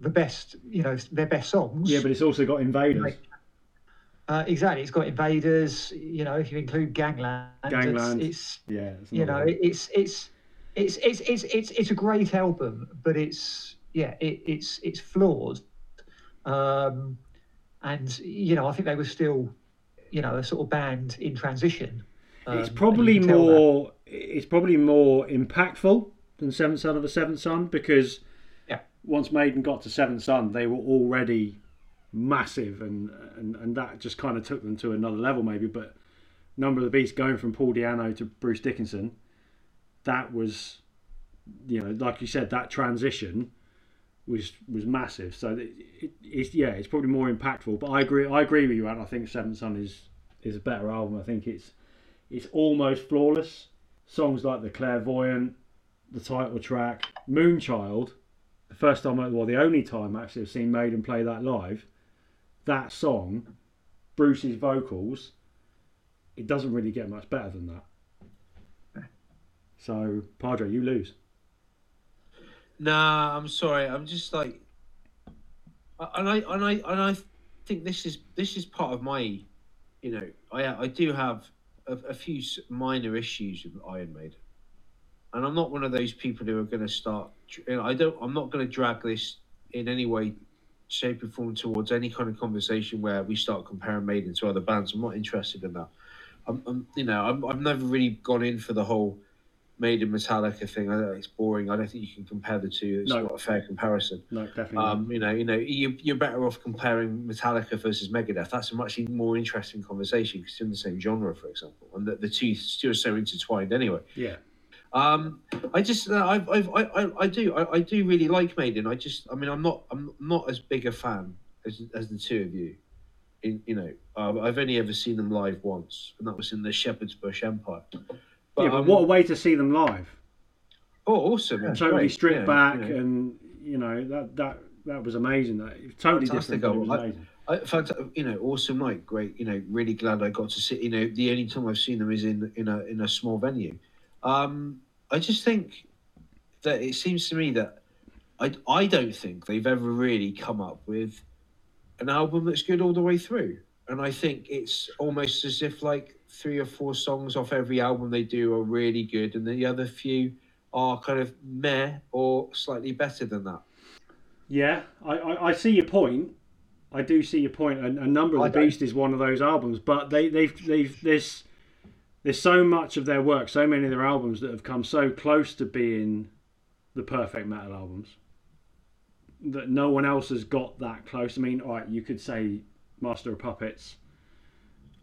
the best, you know, their best songs. Yeah, but it's also got Invaders. Uh, exactly, it's got Invaders. You know, if you include Gangland, Gangland, it's, it's yeah, it's you know, one. it's it's it's it's it's it's it's a great album, but it's yeah, it, it's it's flawed, um, and you know, I think they were still, you know, a sort of band in transition. Um, it's probably more. That. It's probably more impactful than Seventh Son of a Seventh Son because yeah. once Maiden got to Seventh Son, they were already massive, and, and, and that just kind of took them to another level maybe. But Number of the Beast, going from Paul Di'Anno to Bruce Dickinson, that was, you know, like you said, that transition was was massive. So it, it, it's yeah, it's probably more impactful. But I agree, I agree with you, and I think Seventh Son is is a better album. I think it's it's almost flawless. Songs like The Clairvoyant, the title track, Moonchild, the first time, well, the only time actually I've seen Maiden play that live, that song, Bruce's vocals, it doesn't really get much better than that. So, Padre, you lose. Nah, I'm sorry. I'm just like, and I and I and I think this is this is part of my, you know, I I do have. Of a few minor issues with Iron Maiden, and I'm not one of those people who are going to start. You know, I don't. I'm not going to drag this in any way, shape, or form towards any kind of conversation where we start comparing Maiden to other bands. I'm not interested in that. I'm, I'm you know, I'm, I've never really gone in for the whole Maiden Metallica thing. I know it's boring. I don't think you can compare the two. It's no. not a fair comparison. No, definitely. Um, you know, you know, you, you're better off comparing Metallica versus Megadeth. That's a much more interesting conversation because they're in the same genre, for example, and the, the two still are so intertwined anyway. Yeah. Um, I just, I, I, I, I do, I, I do really like Maiden. I just, I mean, I'm not, I'm not as big a fan as as the two of you. In you know, uh, I've only ever seen them live once, and that was in the Shepherd's Bush Empire. But, yeah, but um, what a way to see them live! Oh, awesome! Yeah, totally great. stripped yeah, back, yeah. and you know that that that was amazing. That totally Fantastic different. Goal. I, I found, you know, awesome night, great. You know, really glad I got to see. You know, the only time I've seen them is in in a in a small venue. Um, I just think that it seems to me that I, I don't think they've ever really come up with an album that's good all the way through. And I think it's almost as if like three or four songs off every album they do are really good, and the other few are kind of meh or slightly better than that. Yeah, I, I, I see your point. I do see your point. A, a Number of the Beast is one of those albums, but they, they've they've there's there's so much of their work, so many of their albums that have come so close to being the perfect metal albums that no one else has got that close. I mean, all right, you could say Master of Puppets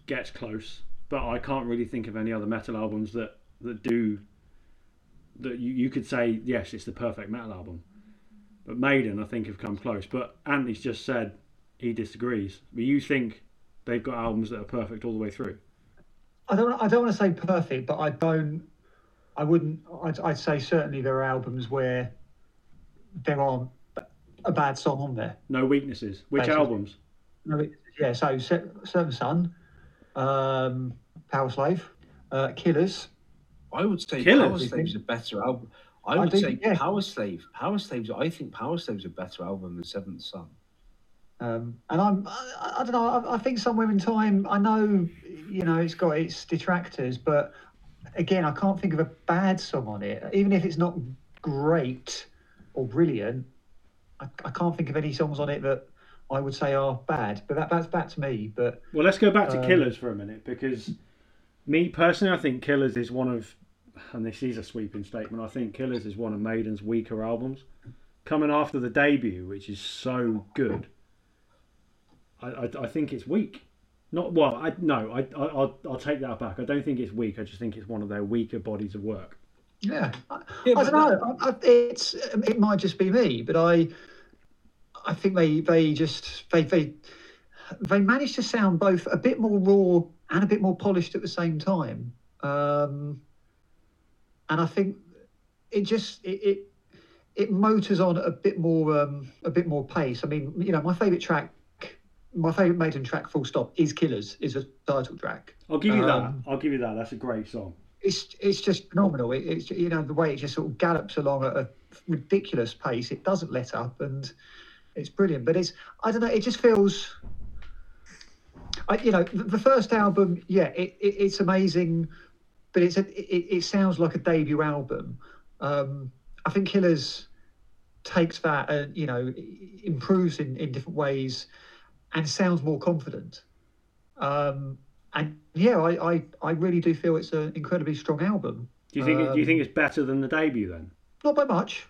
gets close, but I can't really think of any other metal albums that, that do that you, you could say, yes, it's the perfect metal album. But Maiden, I think, have come close. But Anthony's just said he disagrees. But you think they've got albums that are perfect all the way through? I don't. I don't want to say perfect, but I don't. I wouldn't. I'd, I'd say certainly there are albums where there aren't a bad song on there. No weaknesses. Which basically. Albums? No. Yeah. So Seven Son, um, Power Slave, uh, Killers. I would say Killers. Power Slave's a better album. I would I do, say yeah. Power Slave. Power Slave's. I think Power Slave's a better album than Seventh Son. Um, and I'm. I, I don't know. I, I think somewhere in time. I know. You know, it's got its detractors, but again, I can't think of a bad song on it. Even if it's not great or brilliant, I, I can't think of any songs on it that I would say are bad. But that, that's back to me. But well, let's go back to um, Killers for a minute, because me personally, I think Killers is one of. And this is a sweeping statement, I think Killers is one of Maiden's weaker albums. Coming after the debut, which is so good, I I, I think it's weak. Not well. I no. I, I I'll, I'll take that back. I don't think it's weak. I just think it's one of their weaker bodies of work. Yeah, I, yeah, I don't know. I, I, it's it might just be me, but I I think they they just they they they managed to sound both a bit more raw and a bit more polished at the same time. Um, And I think it just it, it it motors on at a bit more um, a bit more pace. I mean, you know, my favourite track, my favourite Maiden track, full stop, is "Killers." Is a title track. I'll give you um, that. I'll give you that. That's a great song. It's it's just phenomenal. It, it's you know the way it just sort of gallops along at a ridiculous pace. It doesn't let up, and it's brilliant. But it's I don't know. It just feels, I, you know, the, the first album. Yeah, it, it it's amazing. But it's a, it, it sounds like a debut album. Um, I think Killers takes that and, you know, improves in, in different ways and sounds more confident. Um, and, yeah, I, I, I really do feel it's an incredibly strong album. Do you think um, do you think it's better than the debut then? Not by much.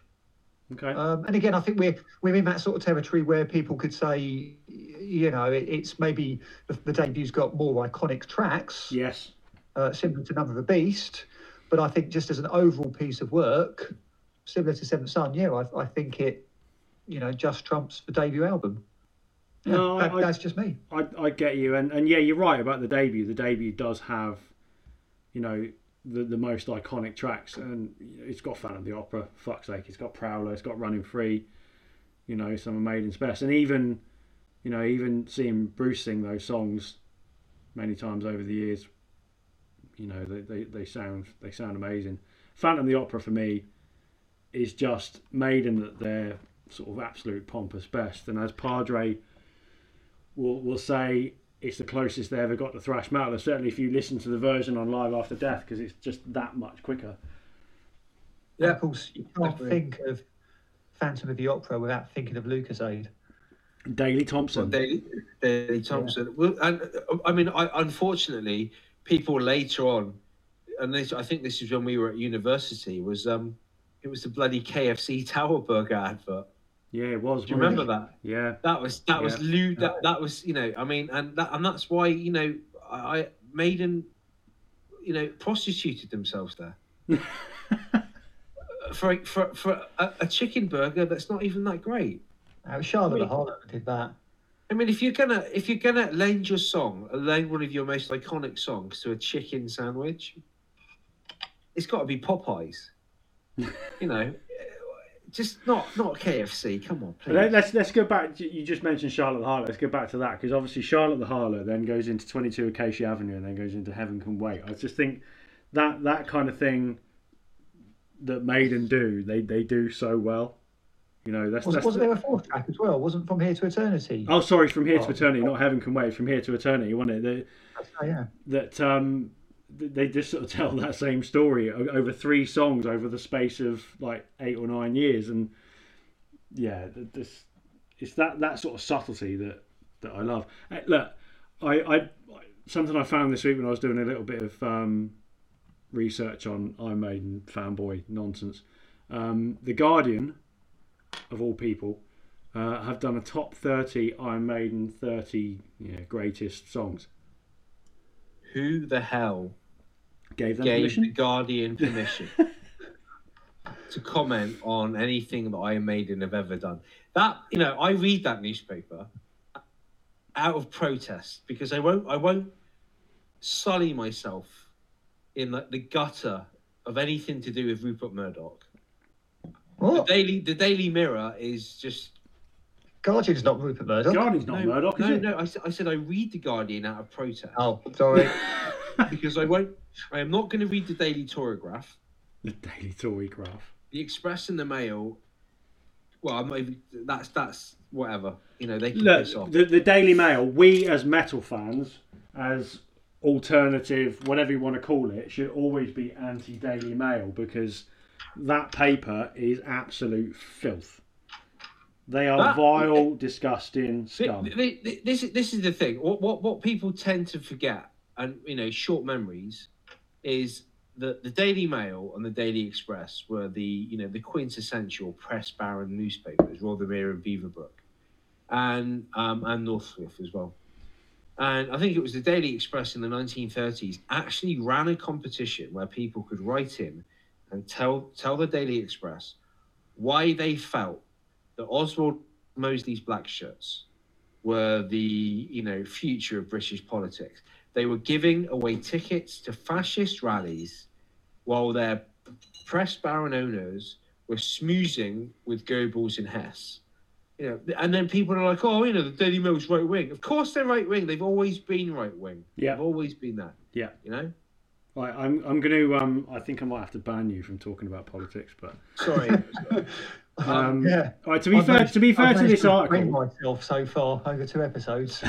Okay. Um, and, again, I think we're, we're in that sort of territory where people could say, you know, it, it's maybe the, the debut's got more iconic tracks. Yes. Uh, similar to Number of the Beast, but I think just as an overall piece of work, similar to Seventh Son, yeah, I, I think it, you know, just trumps the debut album. Yeah, no, that, I, that's just me. I, I get you, and and yeah, you're right about the debut. The debut does have, you know, the the most iconic tracks, and it's got Phantom of the Opera, for fuck's sake, it's got Prowler, it's got Running Free, you know, some of Maiden's best, and even, you know, even seeing Bruce sing those songs many times over the years. You know, they, they, they sound they sound amazing. Phantom of the Opera for me is just Maiden at their sort of absolute pompous best. And as Padre will will say, it's the closest they ever got to thrash metal. And certainly if you listen to the version on Live After Death, because it's just that much quicker. Yeah, of course, you can't think of Phantom of the Opera without thinking of Lucasade. Daley Thompson. Well, Daley, Daley Thompson. Yeah. Well, and I mean, I unfortunately. People later on, and this, I think this is when we were at university, was um, it was the bloody K F C Tower Burger advert. Yeah, it was. Do you remember it? that? Yeah, that was that yeah. was lewd. That, that was you know, I mean, and that, and that's why you know, I Maiden, you know, prostituted themselves there for for for a, a chicken burger that's not even that great. Oh, Charlotte I mean, Harlow did that. I mean, if you're gonna if you're gonna lend your song, lend one of your most iconic songs to a chicken sandwich, it's got to be Popeyes. You know, just not not K F C. Come on, please. Let's let's go back. You just mentioned Charlotte the Harlot. Let's go back to that, because obviously Charlotte the Harlot then goes into twenty-two Acacia Avenue and then goes into Heaven Can Wait. I just think that that kind of thing that Maiden do, they they do so well. You know, that's, wasn't, that's wasn't the... there a fourth track as well? Wasn't From Here to Eternity? Oh, sorry, From Here oh, to Eternity, not Heaven Can Wait. From Here to Eternity, wasn't it? The, oh, yeah. That um, they just sort of tell that same story over three songs over the space of like eight or nine years, and yeah, this it's that that sort of subtlety that that I love. Look, I, I something I found this week when I was doing a little bit of um, research on Iron Maiden fanboy nonsense. Um, the Guardian, of all people, uh, have done a top thirty Iron Maiden thirty you know, greatest songs. Who the hell gave, them gave permission? the Guardian permission to comment on anything that Iron Maiden have ever done? That, you know, I read that newspaper out of protest because I won't, I won't sully myself in like the gutter of anything to do with Rupert Murdoch. What? The Daily, the Daily Mirror is just... Guardian's not Rupert Murdoch. Guardian's not no, Murdoch, no, is it? No, no, I, I said I read The Guardian out of protest. Oh, sorry. Because I won't... I am not going to read the Daily Torygraph. The Daily Torygraph. The Express and the Mail... Well, I'm not even... That's... that's whatever. You know, they can Look, piss off. The, the Daily Mail, we as metal fans, as alternative, whatever you want to call it, should always be anti-Daily Mail because... that paper is absolute filth. They are that, vile, disgusting scum. This, this, this is the thing. What, what what people tend to forget, and you know, short memories, is that the Daily Mail and the Daily Express were the you know the quintessential press baron newspapers, Rothermere and Beaverbrook, and um, and Northcliffe as well. And I think it was the Daily Express in the nineteen thirties actually ran a competition where people could write in and tell tell the Daily Express why they felt that Oswald Mosley's black shirts were the you know future of British politics. They were giving away tickets to fascist rallies while their press baron owners were smoozing with Goebbels and Hess. You know, and then people are like, oh, you know, the Daily Mail's right wing. Of course they're right wing. They've always been right wing. Yeah, they've always been that. Yeah, you know. Right, I'm. I'm going to. Um, I think I might have to ban you from talking about politics. But sorry. um, yeah. All right. To be I've fair. Managed, to be fair I've to this to article. Myself so far over two episodes.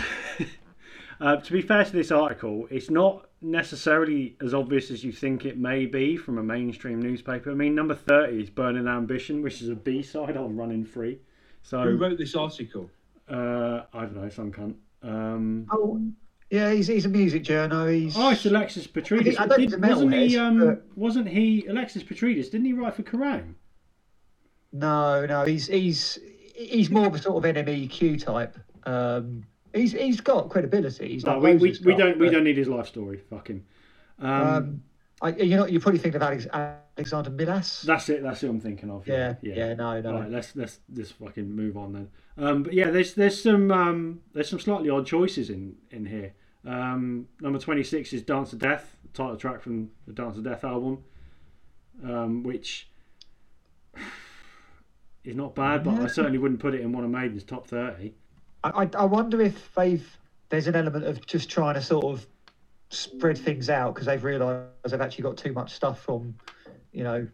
uh, to be fair to this article, it's not necessarily as obvious as you think it may be from a mainstream newspaper. I mean, number thirty is "Burning Ambition," which is a B-side on "Running Free." So who wrote this article? Uh, I don't know. Some cunt. Um, oh. Yeah, he's he's a music journal. He's... Oh, it's Alexis Petridis. I think, I Did, wasn't he? Um, but... Wasn't he Alexis Petridis? Didn't he write for Kerrang? No, no, he's he's he's more of a sort of N M E Q type. Um, he's he's got credibility. He's no, we, we, got, we don't but... we don't need his life story. Fuck him. Um, um, I, you know, you probably think of Alex, Alexander Milas. That's it. That's who I'm thinking of. Yeah, yeah, yeah no, no. Right, let's let's just fucking move on then. Um, but yeah, there's there's some um, there's some slightly odd choices in in here. Um, number twenty-six is Dance of Death, the title track from the Dance of Death album, um, which is not bad, but yeah. I certainly wouldn't put it in one of Maiden's top thirty. I, I wonder if they've there's an element of just trying to sort of spread things out because they've realised they've actually got too much stuff from, you know,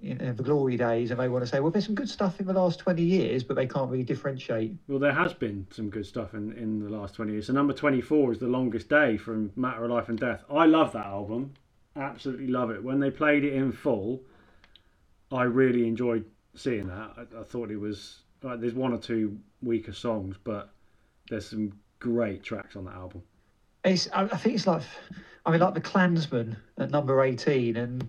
you know, the glory days, and they want to say, well, there's some good stuff in the last twenty years, but they can't really differentiate. Well, there has been some good stuff in, in the last twenty years. So number twenty-four is The Longest Day from Matter of Life and Death. I love that album. Absolutely love it. When they played it in full, I really enjoyed seeing that. I, I thought it was... Like, there's one or two weaker songs, but there's some great tracks on that album. It's, I think it's like... I mean, like The Klansman at number eighteen, and...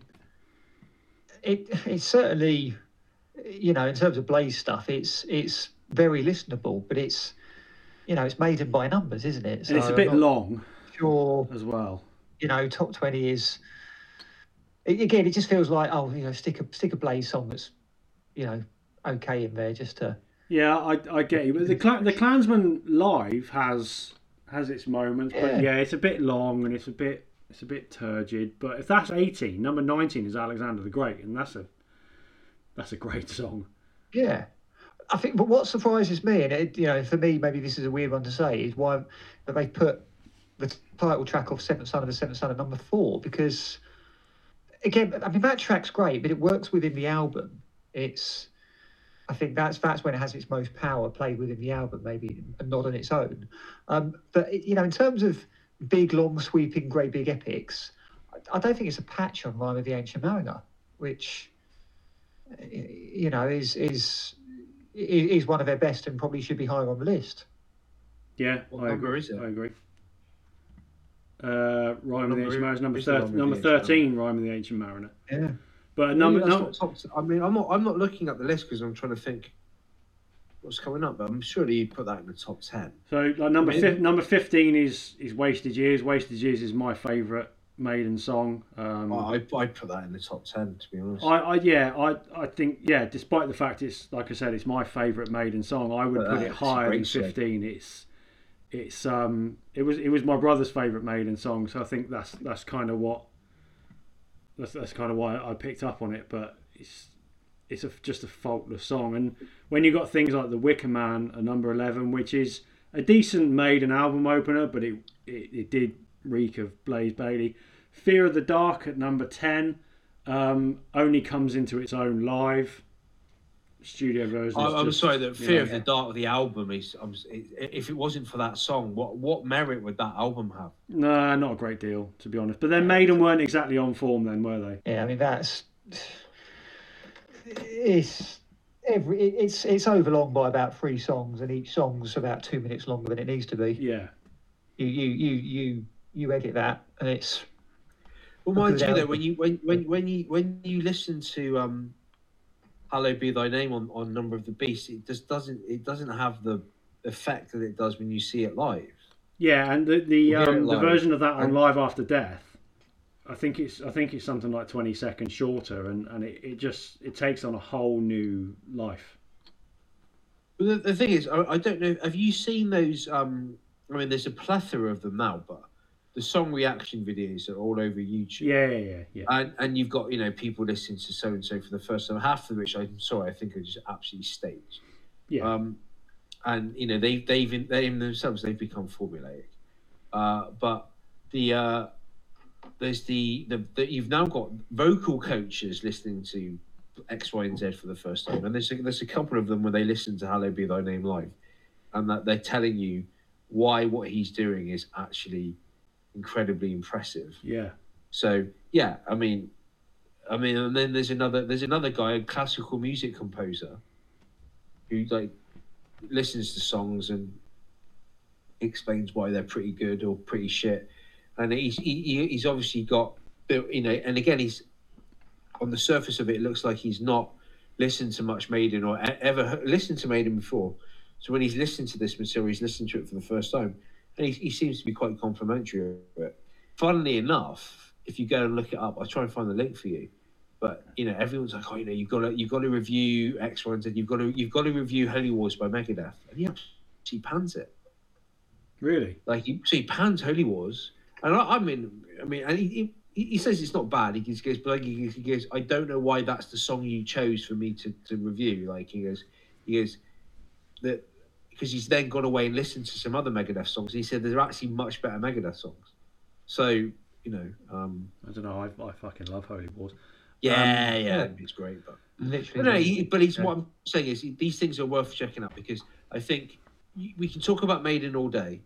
It it's certainly, you know, in terms of Blaze stuff, it's it's very listenable, but it's, you know, it's Maiden by numbers, isn't it? So and it's a bit long, sure, as well. You know, top twenty is it, again. It just feels like, oh, you know, stick a stick a Blaze song that's, you know, okay in there just to. Yeah, I I get you. But the Cl- the Klansman live has has its moments, yeah. But yeah, it's a bit long and it's a bit. It's a bit turgid, but if that's eighteen, number nineteen is Alexander the Great, and that's a that's a great song. Yeah, I think. But what surprises me, and it, you know, for me, maybe this is a weird one to say, is why that they put the title track off Seventh Son of the Seventh Son at number four. Because again, I mean that track's great, but it works within the album. It's I think that's that's when it has its most power, played within the album, maybe, and not on its own. Um, but, you know, in terms of big, long, sweeping, great big epics, I, I don't think it's a patch on Rime of the Ancient Mariner, which, you know, is is is one of their best and probably should be higher on the list. Yeah, well, I agree. I agree. Uh, Rime of the Ancient Mariner is number thirteen. Number thirteen, Rime of the Ancient Mariner. Yeah. But number, I mean, no, top, I mean, I'm not, I'm not looking at the list because I'm trying to think what's coming up. But I'm surely you put that in the top ten. So, like number I mean, fi- number fifteen is is Wasted Years. Wasted Years is my favourite Maiden song. Um, I I put that in the top ten, to be honest. I, I yeah, I I think yeah. Despite the fact it's, like I said, it's my favourite Maiden song, I would but put it higher than fifteen. Show. It's it's um it was it was my brother's favourite Maiden song, so I think that's that's kind of what. That's that's kind of why I picked up on it, but it's it's a, just a faultless song. And when you got things like The Wicker Man at number eleven, which is a decent Maiden album opener, but it, it, it did reek of Blaze Bayley. Fear of the Dark at number ten um, only comes into its own live studio version. I'm just, sorry, that Fear know, of yeah. the Dark, the album is. I'm, if it wasn't for that song, what what merit would that album have? No, nah, not a great deal, to be honest. But then Maiden weren't exactly on form, then were they? Yeah, I mean that's it's every it's it's overlong by about three songs, and each song's about two minutes longer than it needs to be. Yeah, you you you you, you edit that, and it's well, mine too. Though when you when when when you when you listen to um. Hallowed Be Thy Name on, on Number of the Beast, it just doesn't it doesn't have the effect that it does when you see it live. Yeah, and the the, um, the version of that on Live After Death, I think it's I think it's something like twenty seconds shorter, and, and it, it just it takes on a whole new life. Well, the, the thing is, I, I don't know. Have you seen those? Um, I mean, there's a plethora of them now, but the song reaction videos are all over YouTube. Yeah, yeah, yeah. And and you've got, you know, people listening to so and so for the first time, half of which I'm sorry, I think are just absolutely staged. Yeah. Um, and you know they they've in, they in themselves they've become formulaic. Uh, but the uh, there's the, the the you've now got vocal coaches listening to X, Y, and Z for the first time, and there's a, there's a couple of them where they listen to Hallowed Be Thy Name live, and that they're telling you why what he's doing is actually incredibly impressive. Yeah. So yeah, I mean, I mean, and then there's another there's another guy, a classical music composer, who like listens to songs and explains why they're pretty good or pretty shit, and he's he, he's obviously got, you know, and again he's on the surface of it, it looks like he's not listened to much Maiden or ever listened to Maiden before. So when he's listened to this material, he's listened to it for the first time. And he, he seems to be quite complimentary of it. Funnily enough, if you go and look it up, I'll try and find the link for you. But you know, everyone's like, oh, you know, you've got to, you've got to review X, Y, and Z. You've got to, you've got to review Holy Wars by Megadeth. And yeah, she pans it. Really? Like, he, so he pans Holy Wars, and I, I mean, I mean, and he, he he says it's not bad. He just goes, but he goes, I don't know why that's the song you chose for me to, to review. Like he goes, he goes that. Because he's then gone away and listened to some other Megadeth songs. He said they're actually much better Megadeth songs. So, you know... Um, I don't know, I, I fucking love Holy Wars. Yeah, um, yeah, it's great. But literally, no, no, he, but he's, yeah. What I'm saying is these things are worth checking out, because I think we can talk about Maiden all day,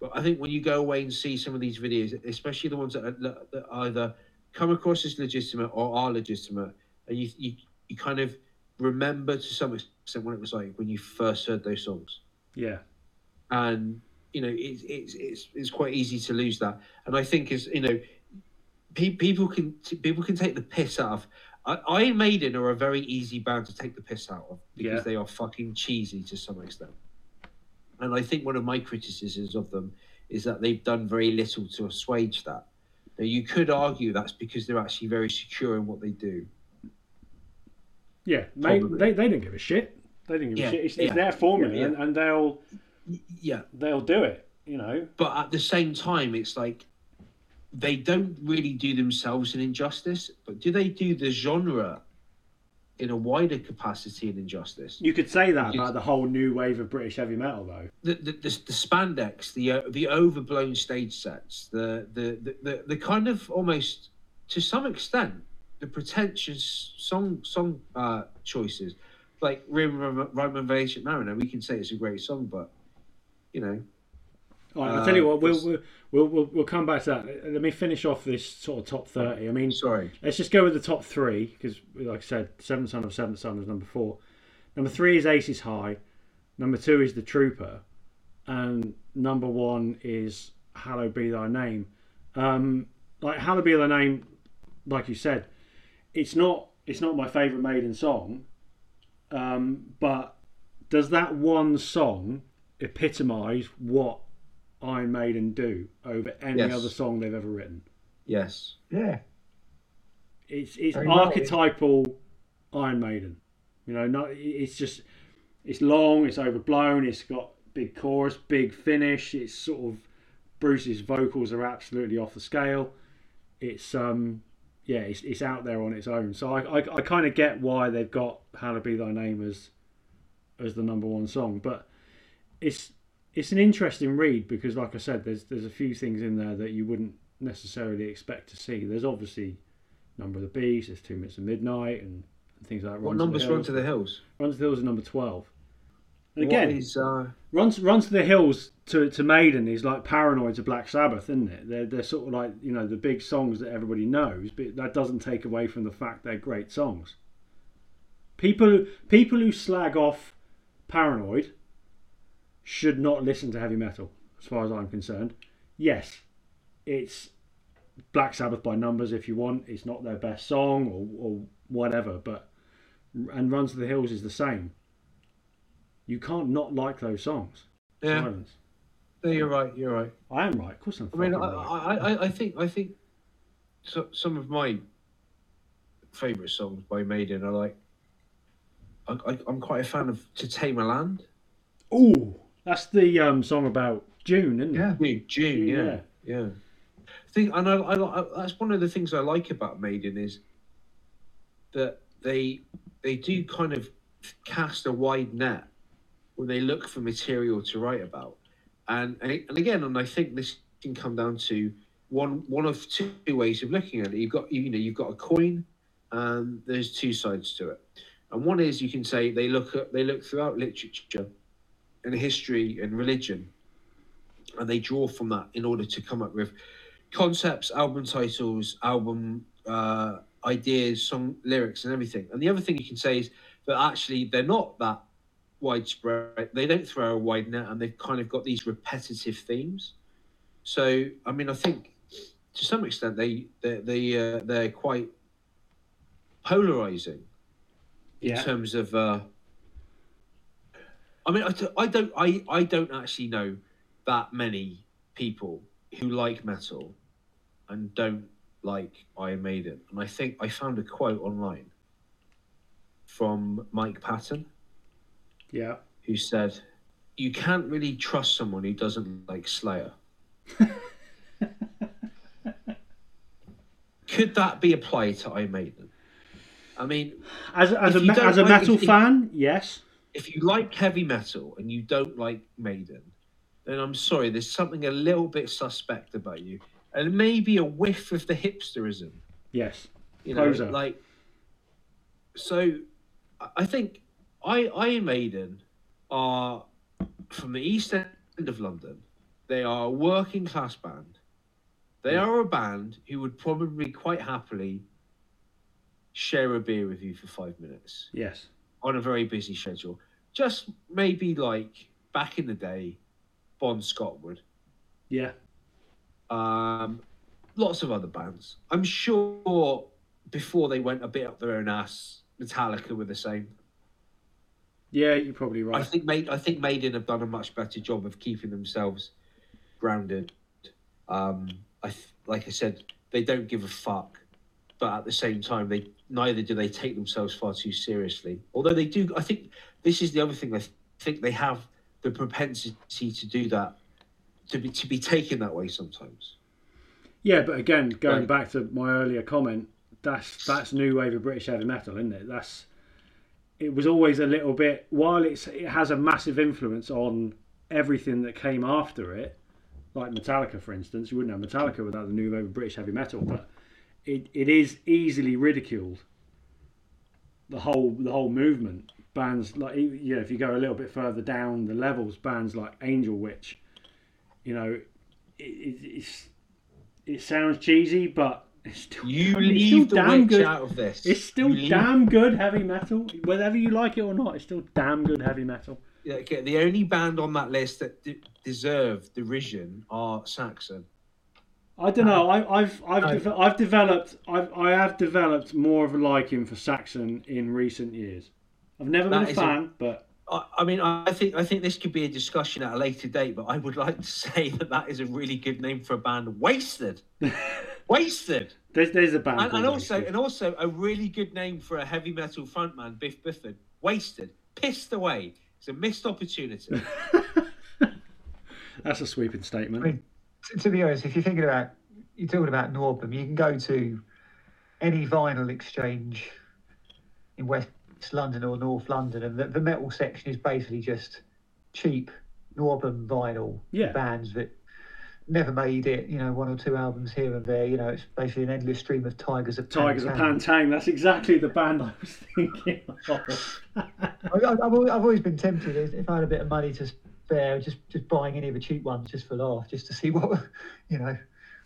but I think when you go away and see some of these videos, especially the ones that, are, that either come across as legitimate or are legitimate, and you you, you kind of... remember to some extent what it was like when you first heard those songs. Yeah, and you know it's it's it's it's quite easy to lose that. And I think as you know, pe- people can t- people can take the piss out of. I- Iron Maiden are a very easy band to take the piss out of, because yeah. they are fucking cheesy to some extent. And I think one of my criticisms of them is that they've done very little to assuage that. Now you could argue that's because they're actually very secure in what they do. Yeah, mate, they they didn't give a shit. They didn't give yeah, a shit. It's, yeah, it's their formula, yeah, yeah. And, and they'll yeah they'll do it, you know. But at the same time, it's like they don't really do themselves an injustice. But do they do the genre in a wider capacity an injustice? You could say that about the whole new wave of British heavy metal, though. The the, the, the spandex, the uh, the overblown stage sets, the the, the the the kind of almost to some extent. The pretentious song song uh, choices, like Roman, Roman Valiant Mariner, we can say it's a great song, but you know. All right, I'll uh, tell you what, we'll we'll, we'll we'll we'll come back to that. Let me finish off this sort of top thirty. I mean, sorry, let's just go with the top three because, like I said, Seventh Son of Seventh Son was number four. Number three is Aces High. Number two is The Trooper, and number one is Hallowed Be Thy Name. Um, like Hallowed Be Thy Name, like you said, it's not it's not my favourite Maiden song, um, but does that one song epitomise what Iron Maiden do over any yes. other song they've ever written? Yes. Yeah. It's it's Very archetypal nice. Iron Maiden. You know, not it's just it's long, it's overblown, it's got big chorus, big finish. It's sort of Bruce's vocals are absolutely off the scale. It's um yeah, it's it's out there on its own. So I I, I kind of get why they've got Hallowed Be Thy Name as as the number one song, but it's. It's an interesting read because, like I said, there's there's a few things in there that you wouldn't necessarily expect to see. There's obviously Number of the Beast, there's Two Minutes to Midnight, and, and things like that. What Run number's to Run to the Hills? Run to the Hills is number twelve. And again, is, uh... Run, Run to the Hills to, to Maiden is like Paranoid to Black Sabbath, isn't it? They're, they're sort of like, you know, the big songs that everybody knows, but that doesn't take away from the fact they're great songs. People, people who slag off Paranoid should not listen to heavy metal, as far as I'm concerned. Yes, it's Black Sabbath by numbers if you want. It's not their best song or, or whatever, but and Run to the Hills is the same. You can't not like those songs. Yeah, Silence. No, you're right. You're right. I am right. Of course, I'm. I mean, I, right. I, I, I think, I think, so, some of my favourite songs by Maiden are like. I, I, I'm quite a fan of "To Tame a Land." Ooh. That's the um, song about June, isn't it? Yeah, June. Yeah, yeah. yeah. I think, and I, I, I, that's one of the things I like about Maiden is that they they do kind of cast a wide net when they look for material to write about, and and, and again, and I think this can come down to one one of two ways of looking at it. You've got you know you've got a coin, and there's two sides to it, and one is you can say they look at they look throughout literature and history and religion, and they draw from that in order to come up with concepts, album titles, album uh, ideas, song lyrics, and everything. And the other thing you can say is that actually they're not that widespread. They don't throw a wide net, and they've kind of got these repetitive themes. So, I mean, I think to some extent they they, they uh, they're quite polarizing in yeah. terms of. Uh, I mean, I, I don't, I, I don't actually know that many people who like metal and don't like Iron Maiden. And I think I found a quote online from Mike Patton, yeah, who said, "You can't really trust someone who doesn't like Slayer." Could that be applied to Iron Maiden? I mean, as as a as a like, metal if, fan, yes. If you like heavy metal and you don't like Maiden, then I'm sorry, there's something a little bit suspect about you, and maybe a whiff of the hipsterism. Yes, you know, Poser. like. So, I think I Iron Maiden are from the East End of London. They are a working class band. They yeah. are a band who would probably quite happily share a beer with you for five minutes. Yes. On a very busy schedule, just maybe like back in the day, Bon Scott would. Yeah. Um, lots of other bands. I'm sure before they went a bit up their own ass, Metallica were the same. Yeah, you're probably right. I think made I think Maiden have done a much better job of keeping themselves grounded. Um, I th- like I said, they don't give a fuck. But at the same time, they neither do they take themselves far too seriously. Although they do, I think this is the other thing. I th- think they have the propensity to do that, to be to be taken that way sometimes. Yeah, but again, going yeah. back to my earlier comment, that's that's new wave of British heavy metal, isn't it? That's it was always a little bit. While it's it has a massive influence on everything that came after it, like Metallica, for instance. You wouldn't have Metallica without the new wave of British heavy metal, but. It it is easily ridiculed the whole the whole movement. Bands like, yeah, if you go a little bit further down the levels, bands like Angel Witch, you know, it, it, it's it sounds cheesy, but it's still you damn, leave it's still the damn witch good. Out of this. It's still you damn leave... good heavy metal, whether you like it or not. It's still damn good heavy metal. Yeah, okay, the only band on that list that de deserve derision are Saxon. I don't know. I, I've I've I've, de I've developed I've I have developed more of a liking for Saxon in recent years. I've never that been a fan, a, but I, I mean, I think I think this could be a discussion at a later date. But I would like to say that that is a really good name for a band. Wasted, Wasted. There's there's a band, and, and also Wasted. and also a really good name for a heavy metal frontman, Biff Bifford. Wasted, pissed away. It's a missed opportunity. That's a sweeping statement. I mean, to, to be honest, if you're thinking about you're talking about Northam, you can go to any vinyl exchange in West London or North London, and the, the metal section is basically just cheap Northern vinyl yeah. bands that never made it, you know, one or two albums here and there. You know, it's basically an endless stream of Tigers of Tigers Pantang. of Pantang. That's exactly the band I was thinking of. I, I've, I've always been tempted, if I had a bit of money to spare, just just buying any of the cheap ones just for a laugh, just to see what, you know,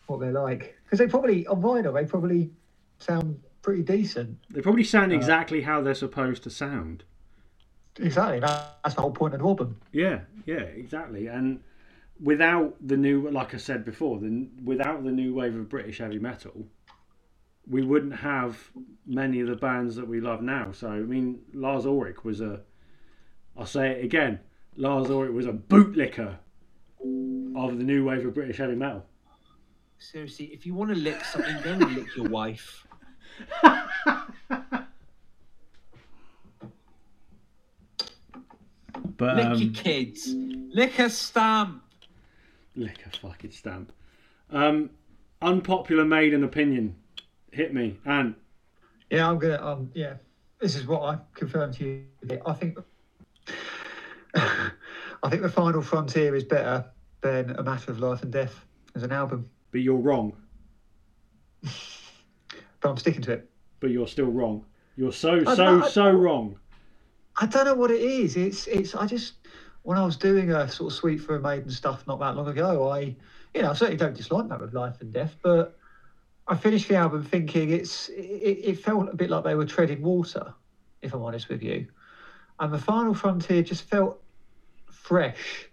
what they're like, because they probably on vinyl they probably sound pretty decent. They probably sound exactly uh, how they're supposed to sound. Exactly, that's the whole point of Northam. Yeah, yeah, exactly. And without the new, like I said before, the, without the new wave of British heavy metal, we wouldn't have many of the bands that we love now. So, I mean, Lars Ulrich was a, I'll say it again, Lars Ulrich was a bootlicker of the new wave of British heavy metal. Seriously, if you want to lick something, go and lick your wife. But, lick um, your kids, lick a stamp, lick a fucking stamp. Um, unpopular maiden opinion, hit me. And yeah, I'm gonna. Um, yeah, this is what I confirmed to you. I think, I think The Final Frontier is better than A Matter of Life and Death as an album. But you're wrong. But I'm sticking to it. But you're still wrong. You're so, so, I, I, so wrong. I don't know what it is. It's, it's. I just, when I was doing a sort of Sweet for a Maiden stuff not that long ago, I, you know, I certainly don't dislike that with Life and Death, but I finished the album thinking it's, it, it felt a bit like they were treading water, if I'm honest with you. And The Final Frontier just felt fresh.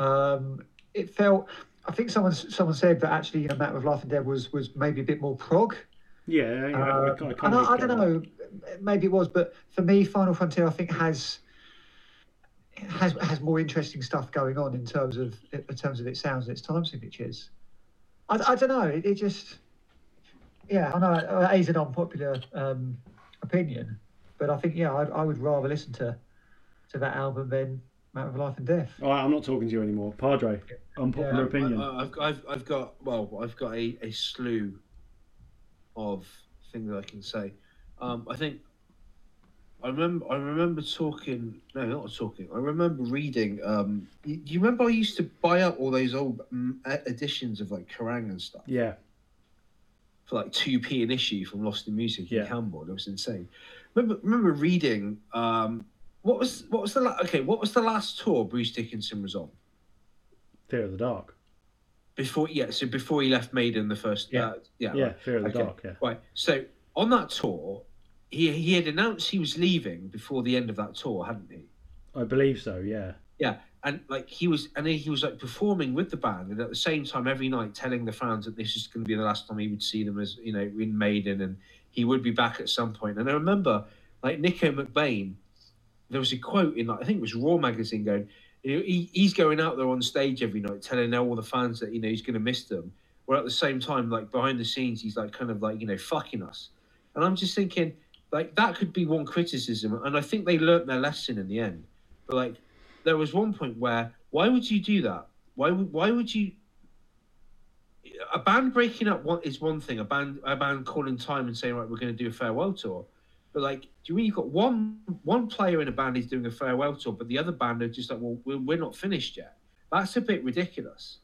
Um, it felt, I think someone, someone said that actually, you know, Matter of Life and Death was, was maybe a bit more prog. Yeah, yeah uh, I, I, can't and I, I don't that. know. Maybe it was, but for me, Final Frontier, I think has has has more interesting stuff going on in terms of in terms of its sounds and its time signatures. I, I don't know. It, it just, yeah, I know it's an unpopular um, opinion, but I think yeah, I, I would rather listen to to that album than Matter of Life and Death. All right, I'm not talking to you anymore, Padre. Unpopular yeah, opinion. I, I, I've I've I've got well, I've got a, a slew of things I can say. Um, I think I remember. I remember talking. No, not talking. I remember reading. Um, you, you remember I used to buy up all those old um, editions of like Kerrang and stuff. Yeah. For like two p an issue from Lost in Music in yeah. Cambourne. It was insane. Remember, remember reading. Um, what was what was the la okay? What was the last tour Bruce Dickinson was on? Fear of the Dark. Before, yeah, so before he left Maiden, the first, yeah, uh, yeah, yeah right. Fear of the okay. Dark, yeah, right. So on that tour, he he had announced he was leaving before the end of that tour, hadn't he? I believe so, yeah, yeah, and like he was, and he was like performing with the band, and at the same time every night telling the fans that this is going to be the last time he would see them as you know in Maiden, and he would be back at some point. And I remember like Nico McBain, there was a quote in like I think it was Raw magazine going. He, he's going out there on stage every night telling all the fans that, you know, he's going to miss them. Where at the same time, like, behind the scenes, he's, like, kind of, like, you know, fucking us. And I'm just thinking, like, that could be one criticism. And I think they learnt their lesson in the end. But, like, there was one point where, why would you do that? Why would, why would you... A band breaking up is one thing. A band, a band calling time and saying, right, we're going to do a farewell tour. But like, do you mean you've got one one player in a band is doing a farewell tour, but the other band are just like, well, we're, we're not finished yet. That's a bit ridiculous.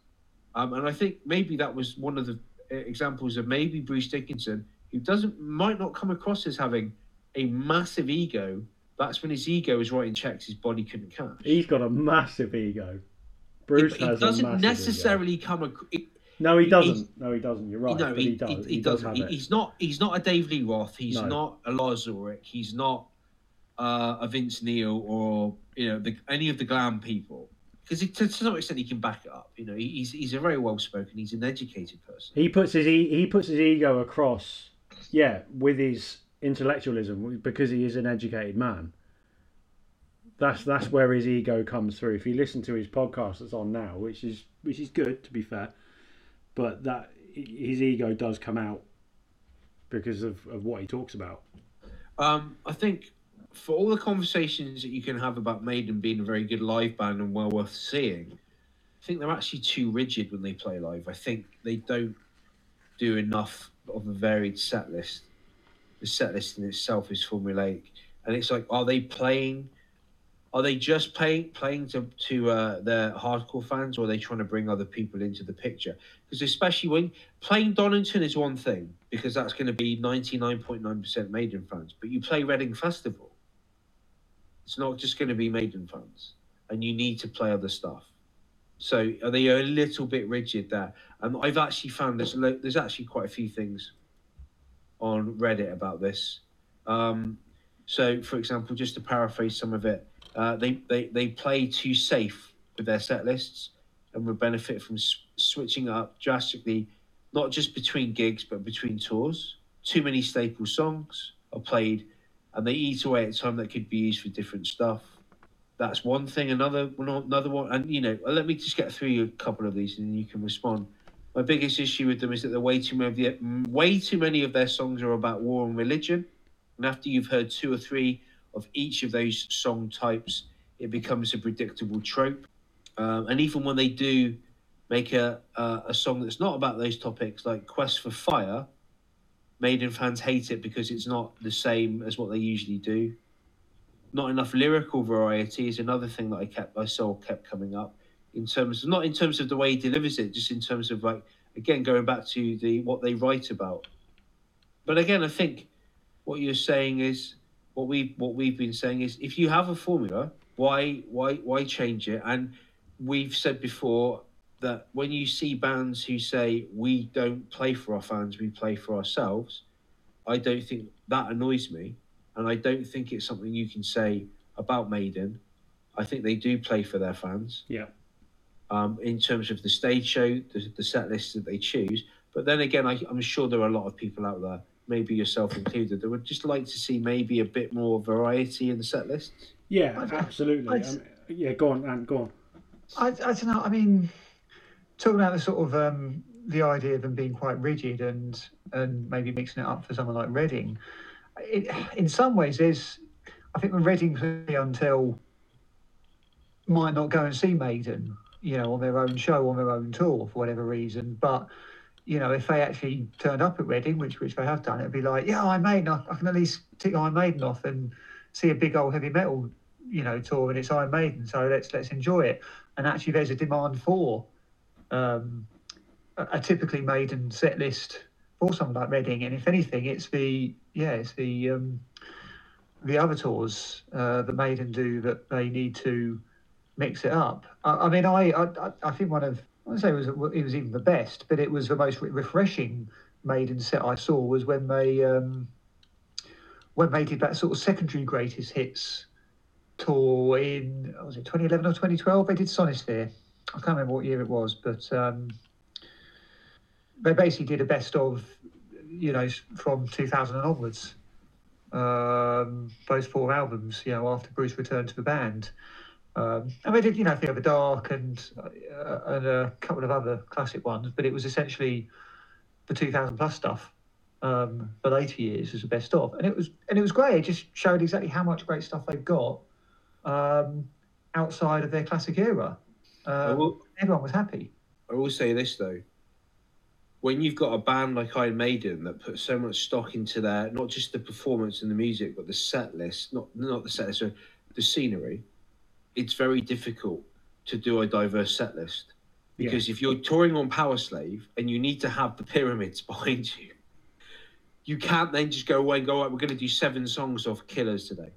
Um, and I think maybe that was one of the examples of maybe Bruce Dickinson, who doesn't might not come across as having a massive ego, that's when his ego is writing checks his body couldn't cash. He's got a massive ego. Bruce it, has it doesn't a massive necessarily ego. come. A, it, no, he doesn't. No, he doesn't. You're right. No, but he, he does. He, he, he doesn't. Does have he, he's not. He's not a Dave Lee Roth. He's no. not a Lars Ulrich. He's not uh, a Vince Neil or you know the, any of the glam people. Because to some extent he can back it up. You know, he's he's a very well spoken. He's an educated person. He puts his he, he puts his ego across. Yeah, with his intellectualism, because he is an educated man. That's that's where his ego comes through. If you listen to his podcast that's on now, which is which is good to be fair, but that his ego does come out because of, of what he talks about. Um, I think for all the conversations that you can have about Maiden being a very good live band and well worth seeing, I think they're actually too rigid when they play live. I think they don't do enough of a varied set list. The set list in itself is formulaic, and it's like, are they playing? Are they just playing playing to to uh, their hardcore fans, or are they trying to bring other people into the picture? Because especially when playing Donington is one thing, because that's going to be ninety nine point nine percent Maiden fans. But you play Reading Festival, it's not just going to be Maiden fans, and you need to play other stuff. So are they a little bit rigid there? And I've actually found there's there's actually quite a few things on Reddit about this. Um, so for example, just to paraphrase some of it. Uh, they, they, they play too safe with their set lists and would benefit from sw switching up drastically, not just between gigs, but between tours. Too many staple songs are played and they eat away at time that could be used for different stuff. That's one thing. Another, another one. And, you know, let me just get through a couple of these and you can respond. My biggest issue with them is that they're way too many, way too many of their songs are about war and religion. And after you've heard two or three of each of those song types, it becomes a predictable trope. Um, and even when they do make a, uh, a song that's not about those topics, like Quest for Fire, Maiden fans hate it because it's not the same as what they usually do. Not enough lyrical variety is another thing that I kept, my soul kept coming up in terms of, not in terms of the way he delivers it, just in terms of like, again, going back to the what they write about. But again, I think what you're saying is, What we what we've been saying is, if you have a formula, why why why change it? And we've said before that when you see bands who say we don't play for our fans, we play for ourselves, I don't think that annoys me, and I don't think it's something you can say about Maiden. I think they do play for their fans. Yeah. Um, in terms of the stage show, the, the set list that they choose, but then again, I, I'm sure there are a lot of people out there, maybe yourself included, that would just like to see maybe a bit more variety in the set lists. Yeah, I'd, absolutely. I'd, um, yeah, go on, and go on. I, I don't know. I mean, talking about the sort of um, the idea of them being quite rigid and and maybe mixing it up for someone like Reading, it, in some ways is, I think when Reading play until might not go and see Maiden, you know, on their own show, on their own tour for whatever reason, but you know, if they actually turned up at Reading, which which they have done, it'd be like, yeah, I'm Maiden. I, I can at least tick Iron Maiden off and see a big old heavy metal, you know, tour, and it's Iron Maiden. So let's let's enjoy it. And actually, there's a demand for um, a, a typically Maiden set list for something like Reading. And if anything, it's the yeah, it's the um, the other tours uh, that Maiden do that they need to mix it up. I, I mean, I, I I think one of I wouldn't say it was, it was even the best, but it was the most refreshing Maiden set I saw was when they um, when they did that sort of secondary greatest hits tour in, was it twenty eleven or twenty twelve? They did Sonosphere. I can't remember what year it was, but um, they basically did a best of, you know, from two thousand and onwards. Um, those four albums, you know, after Bruce returned to the band. Um, and they did, you know, Fear of the Dark and, uh, and a couple of other classic ones, but it was essentially the two thousand plus stuff. Um, the later years was the best of, and it was and it was great. It just showed exactly how much great stuff they've got um, outside of their classic era. Um, will, everyone was happy. I will say this though: when you've got a band like Iron Maiden that put so much stock into their not just the performance and the music, but the set list, not not the set list, sorry, the scenery. It's very difficult to do a diverse set list because yeah. if you're touring on Power Slave and you need to have the pyramids behind you, You can't then just go away and go, all right, we're going to do seven songs off Killers today,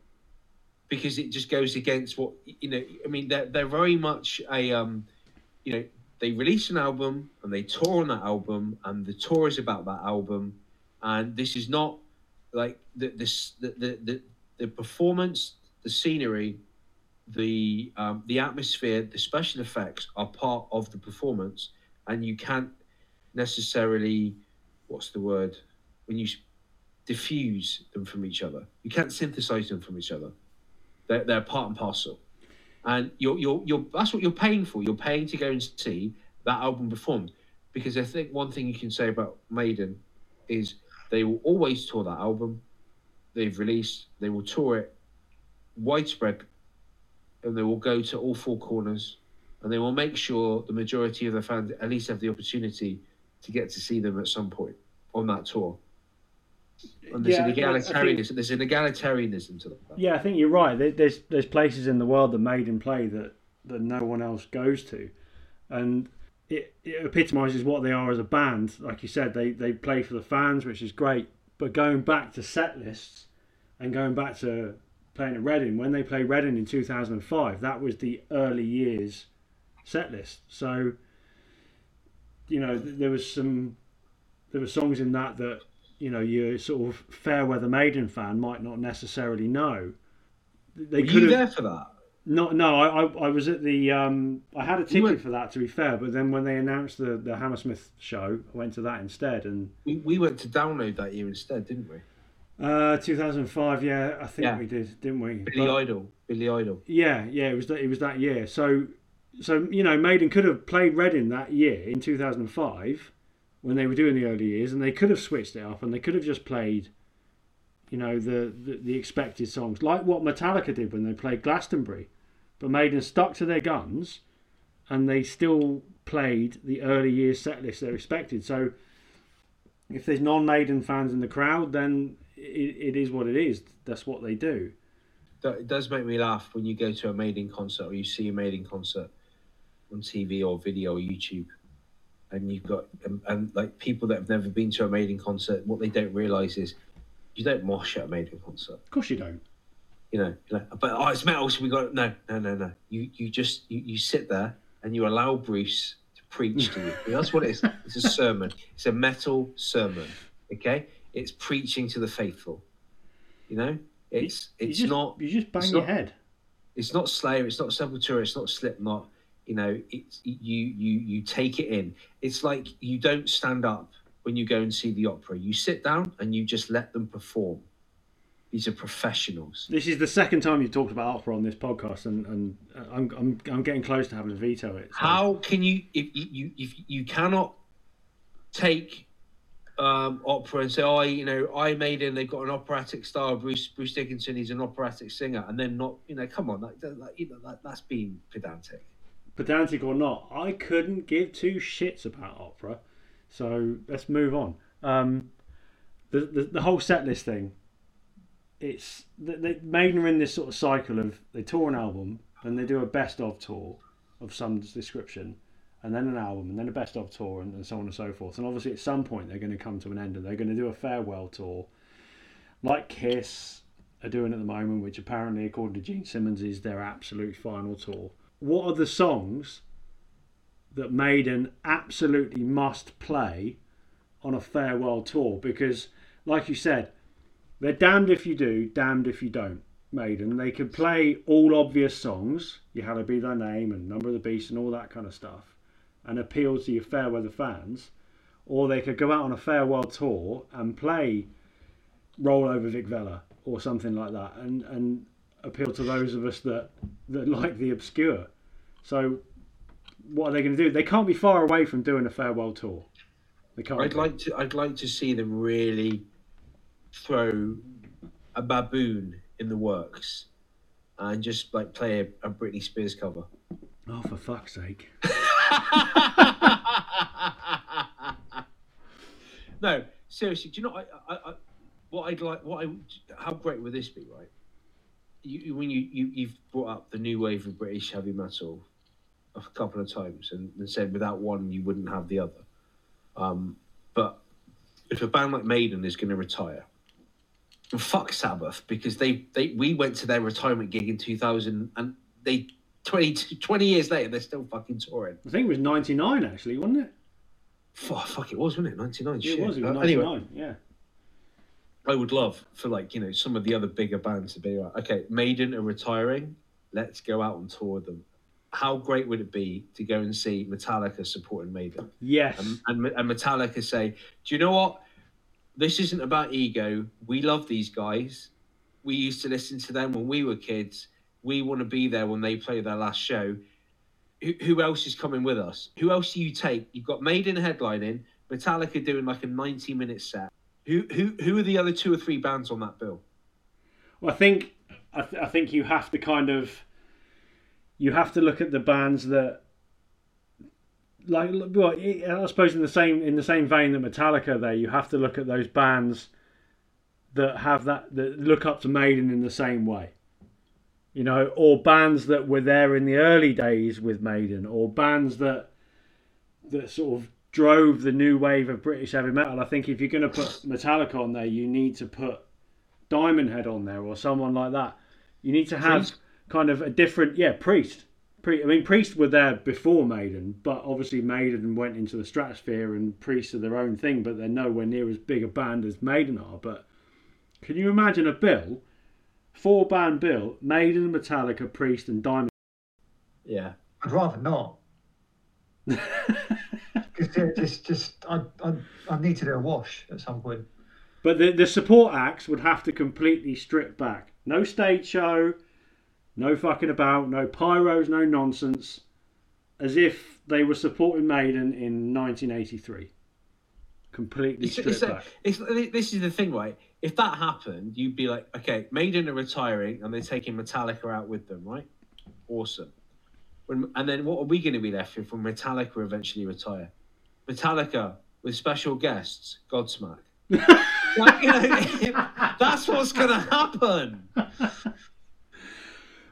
because it just goes against what, you know, I mean, they're, they're very much a, um, you know, they release an album and they tour on that album and the tour is about that album. And this is not like the, this, the, the, the, the performance, the scenery, the, um, the atmosphere, the special effects are part of the performance, and you can't necessarily, what's the word? When you diffuse them from each other, you can't synthesize them from each other. They're, they're part and parcel, and you're you're you're that's what you're paying for. You're paying to go and see that album performed, because I think one thing you can say about Maiden is they will always tour that album they've released. They will tour it widespread, and they will go to all four corners, and they will make sure the majority of the fans at least have the opportunity to get to see them at some point on that tour. And there's, yeah, an egalitarianism. Think, there's an egalitarianism to that. Yeah, I think you're right. There's there's places in the world that Maiden play that, that no one else goes to, and it, it epitomises what they are as a band. Like you said, they they play for the fans, which is great. But going back to set lists and going back to playing at Reading, when they played Reading in two thousand five, that was the early years set list. So, you know, there was some there were songs in that that, you know, your sort of fair weather Maiden fan might not necessarily know. They Were you there for that? Not, no, I, I, I was at the. Um, I had a ticket for that, to be fair, but then when they announced the, the Hammersmith show, I went to that instead. And we, we went to Download that year instead, didn't we? Uh, two thousand five, yeah, I think yeah. we did, didn't we? Billy but, Idol, Billy Idol. Yeah, yeah, it was that. It was that year. So, so you know, Maiden could have played Reading that year in two thousand five. When they were doing the early years, and they could have switched it up, and they could have just played, you know, the, the, the expected songs, like what Metallica did when they played Glastonbury. But Maiden stuck to their guns, and they still played the early years set list they're expected. So if there's non-Maiden fans in the crowd, then it, it is what it is. That's what they do. It does make me laugh when you go to a Maiden concert, or you see a Maiden concert on T V or video or YouTube, and you've got and, and like people that have never been to a Maiden concert, what they don't realise is you don't mosh at a Maiden concert. Of course you don't. You know, like, but oh, it's metal, so we got no, no, no, no. You you just you, you sit there and you allow Bruce to preach to you. That's what it is. It's a sermon. It's a metal sermon. Okay, it's preaching to the faithful. You know, it's you, it's you just, not you just bang your not, head. It's not Slayer. It's not Sepultura. It's not Slipknot. You know, it's, you, you you take it in. It's like you don't stand up when you go and see the opera. You sit down and you just let them perform. These are professionals. This is the second time you've talked about opera on this podcast, and, and I'm, I'm I'm getting close to having to veto it. So. How can you if you if you cannot take um, opera and say, oh, you know, I made it, and they've got an operatic style. Bruce Bruce Dickinson, he's an operatic singer, and then not, you know, come on, that, that, you know, that, that's being pedantic. Pedantic or not, I couldn't give two shits about opera, so let's move on. Um, the, the the whole set list thing, it's they, they Maiden are in this sort of cycle of they tour an album, and they do a best of tour of some description, and then an album, and then a best of tour, and, and so on and so forth. And obviously, at some point, they're going to come to an end, and they're going to do a farewell tour, like Kiss are doing at the moment, which apparently, according to Gene Simmons, is their absolute final tour. What are the songs that Maiden absolutely must play on a farewell tour? Because, like you said, they're damned if you do, damned if you don't, Maiden. They can play all obvious songs, You Had to Be Thy Name and Number of the Beast and all that kind of stuff, and appeal to your fair weather fans. Or they could go out on a farewell tour and play Roll Over Vic Vella or something like that, and, and appeal to those of us that, that like the obscure. So, what are they going to do? They can't be far away from doing a farewell tour. They can't. I'd like to. I'd like to see them really throw a baboon in the works and just like play a, a Britney Spears cover. Oh, for fuck's sake! No, seriously. Do you know I, I, I, what I'd like? What I? How great would this be, right? You, when you, you, you've brought up the new wave of British heavy metal a couple of times and, and said without one you wouldn't have the other. Um, but if a band like Maiden is going to retire, and fuck Sabbath, because they, they we went to their retirement gig in two thousand and they twenty, twenty years later they're still fucking touring. I think it was ninety-nine actually, wasn't it? Oh, fuck, it was, wasn't it? ninety-nine, shit. It was, it was ninety-nine, uh, anyway, yeah. I would love for, like, you know, some of the other bigger bands to be like, okay, Maiden are retiring, let's go out and tour them. How great would it be to go and see Metallica supporting Maiden? Yes. And, and, and Metallica say, do you know what? This isn't about ego. We love these guys. We used to listen to them when we were kids. We want to be there when they play their last show. Who, who else is coming with us? Who else do you take? You've got Maiden headlining, Metallica doing like a ninety-minute set. Who who who are the other two or three bands on that bill? Well, I think I, th- I think you have to kind of you have to look at the bands that, like, well, I suppose in the same in the same vein that Metallica, there you have to look at those bands that have that that look up to Maiden in the same way, you know, or bands that were there in the early days with Maiden, or bands that that sort of drove the new wave of British heavy metal. I think if you're going to put Metallica on there, you need to put Diamond Head on there or someone like that. You need to have Priest. kind of a different, yeah, Priest. Priest. I mean, Priest were there before Maiden, but obviously Maiden went into the stratosphere and Priest are their own thing, but they're nowhere near as big a band as Maiden are. But can you imagine a bill, four-band bill, Maiden, Metallica, Priest and Diamond? Yeah. I'd rather not. Because just, just I, I, I need to do a wash at some point. But the, the support acts would have to completely strip back. No stage show, no fucking about, no pyros, no nonsense, as if they were supporting Maiden in nineteen eighty-three. Completely stripped it's, it's back. A, it's, this is the thing, right? If that happened, you'd be like, okay, Maiden are retiring and they're taking Metallica out with them, right? Awesome. When, and then what are we going to be left with when Metallica eventually retire? Metallica with special guests, Godsmack. Like, you know, that's what's going to happen.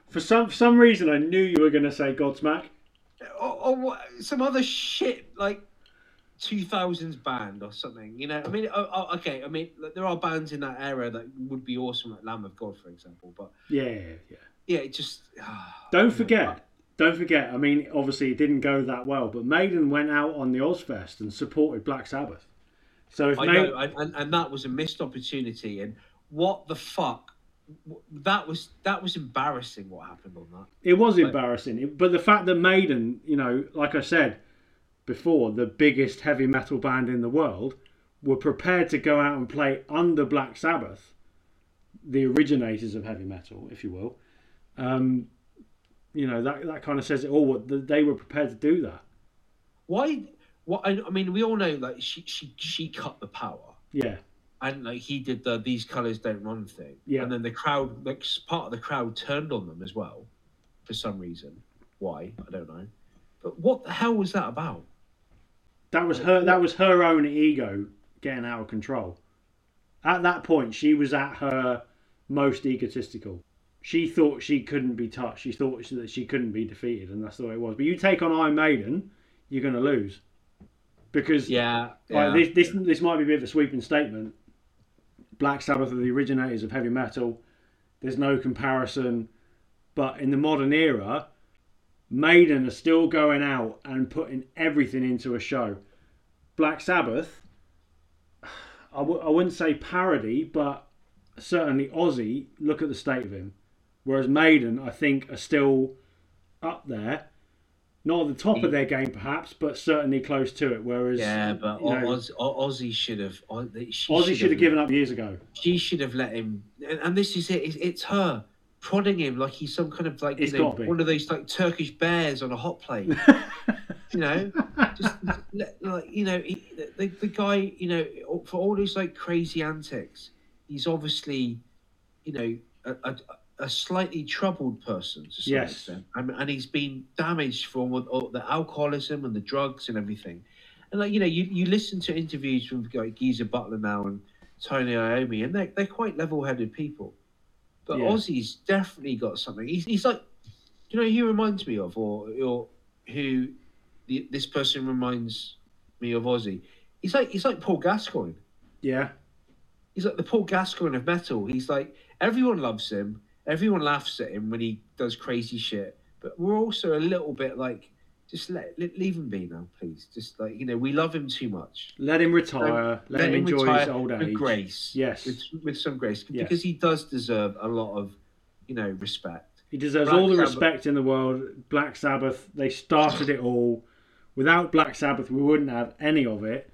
For some for some reason, I knew you were going to say Godsmack, or, or some other shit like two thousands band or something. You know, I mean, oh, oh, okay, I mean, there are bands in that era that would be awesome, like Lamb of God, for example. But yeah, yeah, yeah. Yeah, it just oh, don't forget. Know. Don't forget, I mean, obviously it didn't go that well, but Maiden went out on the Ozfest and supported Black Sabbath. So if I Maiden... know, and, and that was a missed opportunity. And what the fuck? That was that was embarrassing. What happened on that? It was like, embarrassing. But the fact that Maiden, you know, like I said before, the biggest heavy metal band in the world, were prepared to go out and play under Black Sabbath, the originators of heavy metal, if you will. Um, You know, that that kind of says it all. They were prepared to do that. Why? What? I mean, we all know, like, she she she cut the power. Yeah. And like he did the "These Colours Don't Run" thing. Yeah. And then the crowd, like part of the crowd, turned on them as well, for some reason. Why? I don't know. But what the hell was that about? That was her. That was her own ego getting out of control. At that point, she was at her most egotistical. She thought she couldn't be touched. She thought that she couldn't be defeated, and that's the way it was. But you take on Iron Maiden, you're going to lose. Because yeah, yeah. Like, this, this this might be a bit of a sweeping statement. Black Sabbath are the originators of heavy metal. There's no comparison. But in the modern era, Maiden are still going out and putting everything into a show. Black Sabbath, I, w- I wouldn't say parody, but certainly Ozzy, look at the state of him. Whereas Maiden, I think, are still up there. Not at the top of their game, perhaps, but certainly close to it. Whereas, yeah, but you know, Oz, Ozzy should have... Ozzy should have given up years ago. She should have let him... And this is it. It's, it's her prodding him like he's some kind of, like, you know, one of those, like, Turkish bears on a hot plate. You know? Just, like, you know, he, the, the guy, you know, for all his, like, crazy antics, he's obviously, you know, a... a a slightly troubled person to some yes. extent, I mean, and he's been damaged from all the alcoholism and the drugs and everything. And like, you know, you, you listen to interviews from like Geezer Butler now and Tony Iommi, and they're they're quite level-headed people. But yeah. Ozzy's definitely got something. He's he's like, you know, he reminds me of, or or who the, this person reminds me of Ozzy. He's like he's like Paul Gascoigne. Yeah. He's like the Paul Gascoigne of metal. He's like, everyone loves him. Everyone laughs at him when he does crazy shit. But we're also a little bit like, just let, let leave him be now, please. Just like, you know, we love him too much. Let him retire. Um, let, let him, him enjoy his old age. With grace. Yes. With, with some grace. Yes. Because he does deserve a lot of, you know, respect. He deserves Black all the Sabbath. respect in the world. Black Sabbath, they started it all. Without Black Sabbath, we wouldn't have any of it.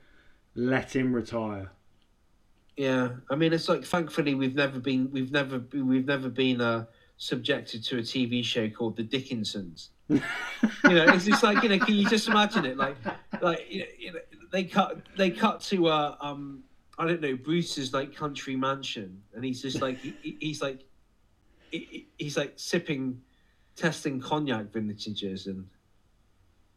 Let him retire. Yeah, I mean, it's like, thankfully we've never been we've never we've never been uh, subjected to a T V show called The Dickinsons. You know, it's just like, you know, can you just imagine it? Like, like you know, they cut they cut to uh, um I don't know, Bruce's like country mansion, and he's just like he, he's like he, he's like sipping, testing cognac vintages and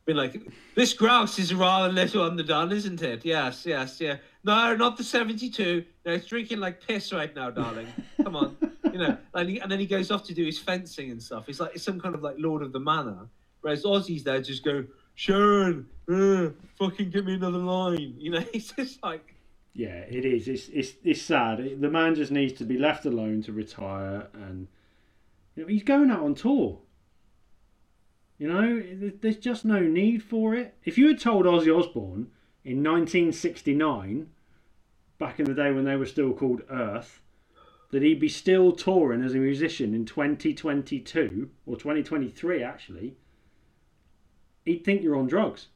been like, this grouse is rather little underdone, isn't it? Yes, yes, yeah. No, not the seventy-two. No, it's drinking like piss right now, darling. Come on. You know, and, he, and then he goes off to do his fencing and stuff. It's like, it's some kind of like Lord of the Manor. Whereas Ozzy's there just go, Sharon, uh, fucking give me another line. You know, it's just like... Yeah, it is. It's, it's, it's sad. The man just needs to be left alone to retire. And you know, he's going out on tour. You know, there's just no need for it. If you had told Ozzy Osbourne in nineteen sixty-nine, back in the day when they were still called Earth, that he'd be still touring as a musician in twenty twenty-two, or twenty twenty-three actually, he'd think you're on drugs.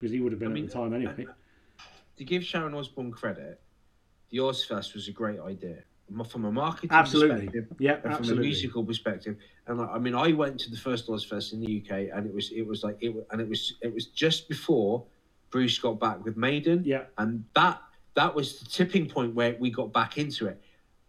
Because he would have been I mean, at the time anyway. To give Sharon Osbourne credit, the Ozfest was a great idea. From a marketing absolutely. perspective, yeah, and absolutely. from a musical perspective, and like, I mean, I went to the first Ozfest in the U K, and it was it was like it and it was it was just before Bruce got back with Maiden, yeah, and that that was the tipping point where we got back into it.